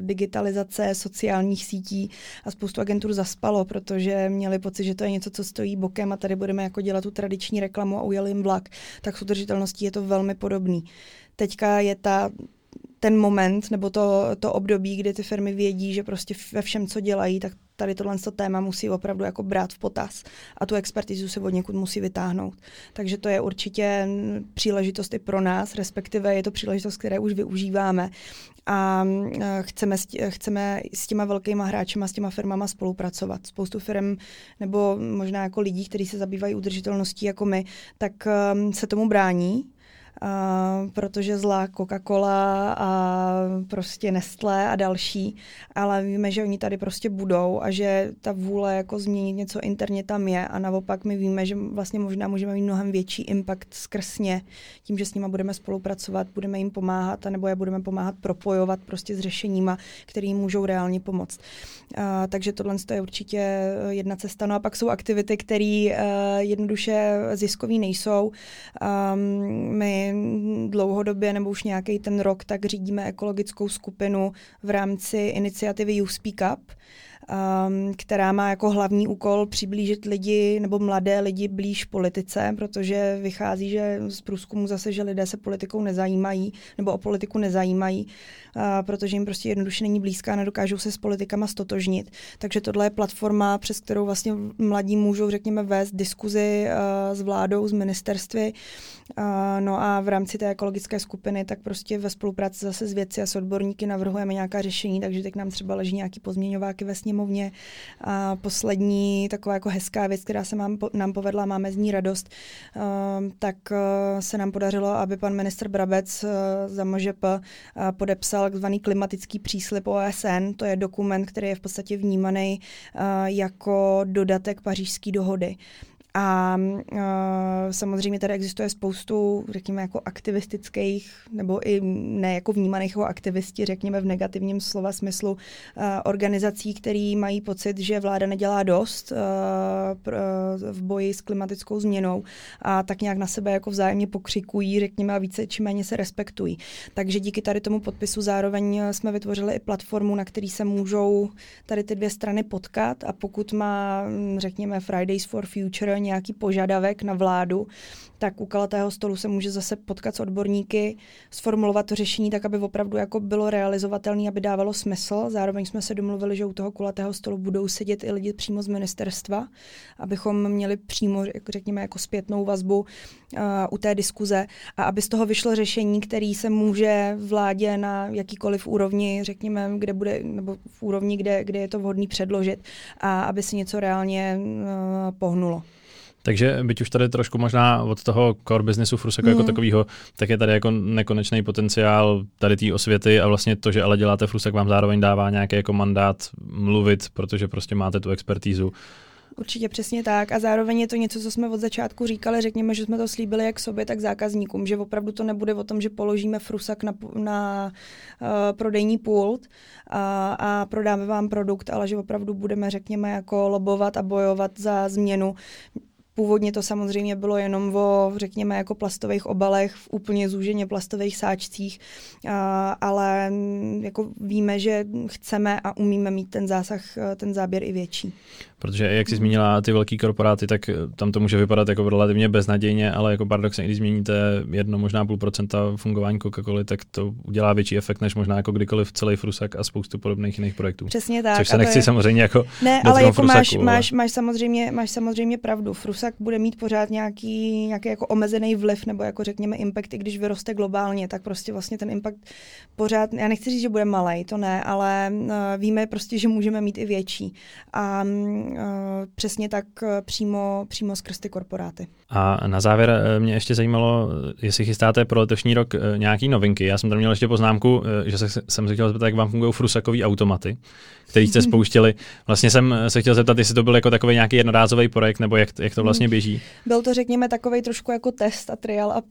digitalizace sociálních sítí a spoustu agentur zaspalo, protože měli pocit, že to je něco, co stojí bokem a tady budeme jako dělat tu tradiční reklamu a ujel jim vlak. Tak s udržitelností je to velmi podobný. Teďka je ten moment, nebo to období, kdy ty firmy vědí, že prostě ve všem, co dělají, tak tady tohle téma musí opravdu jako brát v potaz a tu expertizu se od někud musí vytáhnout. Takže to je určitě příležitost i pro nás, respektive je to příležitost, které už využíváme a chceme s těma velkýma hráčima, s těma firmama spolupracovat. Spoustu firm nebo možná jako lidí, kteří se zabývají udržitelností jako my, tak se tomu brání, protože zlá Coca-Cola a prostě Nestlé a další, ale víme, že oni tady prostě budou a že ta vůle jako změnit něco interně tam je a naopak my víme, že vlastně možná můžeme mít mnohem větší impact skrz ně, tím, že s nima budeme spolupracovat, budeme jim pomáhat anebo je budeme pomáhat propojovat prostě s řešeníma, které jim můžou reálně pomoct. Takže tohle je určitě jedna cesta. No a pak jsou aktivity, které jednoduše ziskový nejsou. My dlouhodobě nebo už nějaký ten rok, tak řídíme ekologickou skupinu v rámci iniciativy Youth Speak Up, která má jako hlavní úkol přiblížit lidi nebo mladé lidi blíž politice, protože vychází, že z průzkumu zase, že lidé se politikou nezajímají nebo o politiku nezajímají, protože jim prostě jednoduše není blízká, nedokážou se s politikama stotožnit. Takže tohle je platforma, přes kterou vlastně mladí můžou, řekněme, vést diskuzi s vládou, s ministerstvy. No a v rámci té ekologické skupiny tak prostě ve spolupráci zase s vědci a s odborníky navrhujeme nějaká řešení, takže teď nám třeba leží nějaký pozměňováky ve sněmovně. A poslední taková jako hezká věc, která se nám povedla, máme z ní radost, tak se nám podařilo, aby pan ministr Brabec za MŽP podepsal takzvaný klimatický příslib OSN. To je dokument, který je v podstatě vnímaný jako dodatek Pařížské dohody. A samozřejmě tady existuje spoustu, řekněme, jako aktivistických, nebo i ne jako vnímaných jako aktivisti, řekněme v negativním slova smyslu, organizací, které mají pocit, že vláda nedělá dost v boji s klimatickou změnou a tak nějak na sebe jako vzájemně pokřikují, řekněme, a více či méně se respektují. Takže díky tady tomu podpisu zároveň jsme vytvořili i platformu, na který se můžou tady ty dvě strany potkat, a pokud má, řekněme, Fridays for Future nějaký požadavek na vládu, tak u kulatého stolu se může zase potkat s odborníky, sformulovat to řešení tak, aby opravdu jako bylo realizovatelné, aby dávalo smysl. Zároveň jsme se domluvili, že u toho kulatého stolu budou sedět i lidi přímo z ministerstva, abychom měli přímo, řekněme, jako zpětnou vazbu u té diskuze a aby z toho vyšlo řešení, který se může vládě na jakýkoliv úrovni, řekněme, kde bude, nebo v úrovni, kde je to vhodný, předložit a aby se něco reálně pohnulo. Takže byť už tady trošku možná od toho core businessu Frusaku jako takového, tak je tady jako nekonečný potenciál tady té osvěty a vlastně to, že ale děláte Frusak, vám zároveň dává nějaký jako mandát mluvit, protože prostě máte tu expertízu. Určitě, přesně tak. A zároveň je to něco, co jsme od začátku říkali, řekněme, že jsme to slíbili jak sobě, tak zákazníkům, že opravdu to nebude o tom, že položíme Frusak na prodejní pult a prodáme vám produkt, ale že opravdu budeme, řekněme, jako lobovat a bojovat za změnu. Původně to samozřejmě bylo jenom o, řekněme, jako plastových obalech, v úplně zúženě plastových sáčcích, ale jako víme, že chceme a umíme mít ten zásah, ten záběr i větší. Protože jak jsi zmínila ty velké korporáty, tak tam to může vypadat jako relativně beznadějně, ale jako paradoxně, když změníte 1, možná 0,5% fungování Coca-Coly, tak to udělá větší efekt, než možná jako kdykoliv celý Frusak a spoustu podobných jiných projektů. Přesně tak. Což se nechci samozřejmě jako ne, ale jako Frusaku, máš samozřejmě pravdu. Frusak bude mít pořád nějaký jako omezený vliv, nebo jako řekněme impact, i když vyroste globálně, tak prostě vlastně ten impact pořád, já nechci říct, že bude malej, to ne, ale víme prostě, že můžeme mít i větší. A přesně tak přímo skrz ty korporáty. A na závěr mě ještě zajímalo, jestli chystáte pro letošní rok nějaký novinky. Já jsem tam měl ještě poznámku, že jsem se chtěl zeptat, jak vám fungují frusakový automaty, který jste spouštili. Vlastně jsem se chtěl zeptat, jestli to byl jako takový nějaký jednorázový projekt, nebo jak to vlastně běží. Byl to, řekněme, takovej trošku jako test a trial a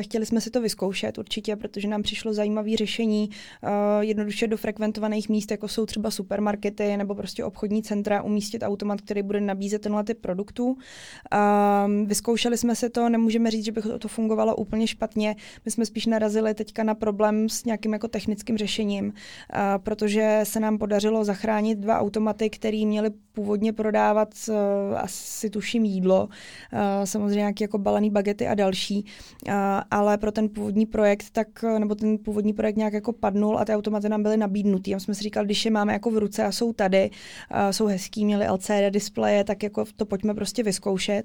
chtěli jsme si to vyzkoušet určitě, protože nám přišlo zajímavé řešení jednoduše do frekventovaných míst, jako jsou třeba supermarkety nebo prostě obchodní centra, umístit automat, který bude nabízet tenhle typ produktů. Vyzkoušeli jsme si to, nemůžeme říct, že by to fungovalo úplně špatně. My jsme spíš narazili teďka na problém s nějakým jako technickým řešením, protože se nám podařilo zachránit 2 automaty, které měly původně prodávat asi tuším jídlo, samozřejmě nějaké jako balené bagety a další. Ale pro ten původní projekt, nějak jako padnul a ty automaty nám byly nabídnutý. A jsme si říkali, když je máme jako v ruce a jsou tady, jsou hezký, měli LCD displeje, tak jako to pojďme prostě vyzkoušet.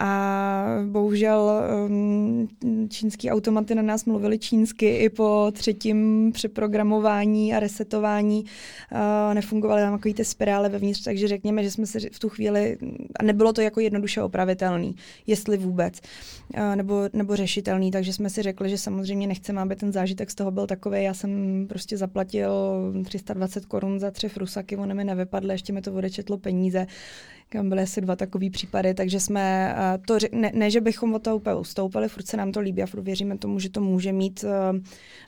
A bohužel čínský automaty na nás mluvili čínsky i po 3. přeprogramování a resetování. Nefungovaly tam takový ty spirály vevnitř, takže řekněme, že jsme si v tu chvíli, nebylo to jako jednoduše opravitelný, jestli vůbec, nebo řešitelný, takže jsme si řekli, že samozřejmě nechceme, aby ten zážitek z toho byl takový. Já jsem prostě zaplatil 320 Kč za 3 frusaky, ony mi nevypadly, ještě mi to odečetlo peníze. Tam byly asi 2 takový případy, takže jsme to, ne že bychom od toho úplně ustoupili, furt se nám to líbí a furt věříme tomu, že to může mít,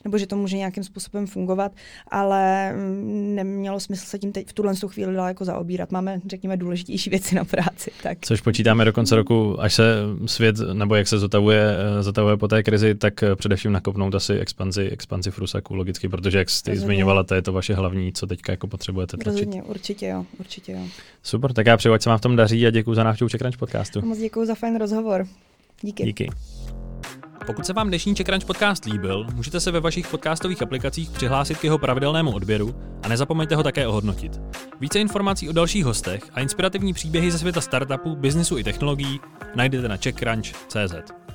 nebo že to může nějakým způsobem fungovat, ale nemělo smysl se tím teď v tuhle chvíli dál jako zaobírat. Máme, řekněme, důležitější věci na práci. Tak. Což počítáme do konce roku, až se svět, nebo jak se zotavuje po té krizi, tak především nakopnout asi expanzi Frusaku logicky, protože jak jste zmiňovala, to je to vaše hlavní, co teďka jako potřebujete tlačit. Rozhodně, určitě jo. Super, tak já přeju, ať se vám v tom daří a děkuju za návštěvu Czech Crunch podcastu. Moc děkuju za fajn rozhovor. Díky. Pokud se vám dnešní Czech Crunch podcast líbil, můžete se ve vašich podcastových aplikacích přihlásit k jeho pravidelnému odběru a nezapomeňte ho také ohodnotit. Více informací o dalších hostech a inspirativní příběhy ze světa startupů, biznisu i technologií najdete na czechcrunch.cz.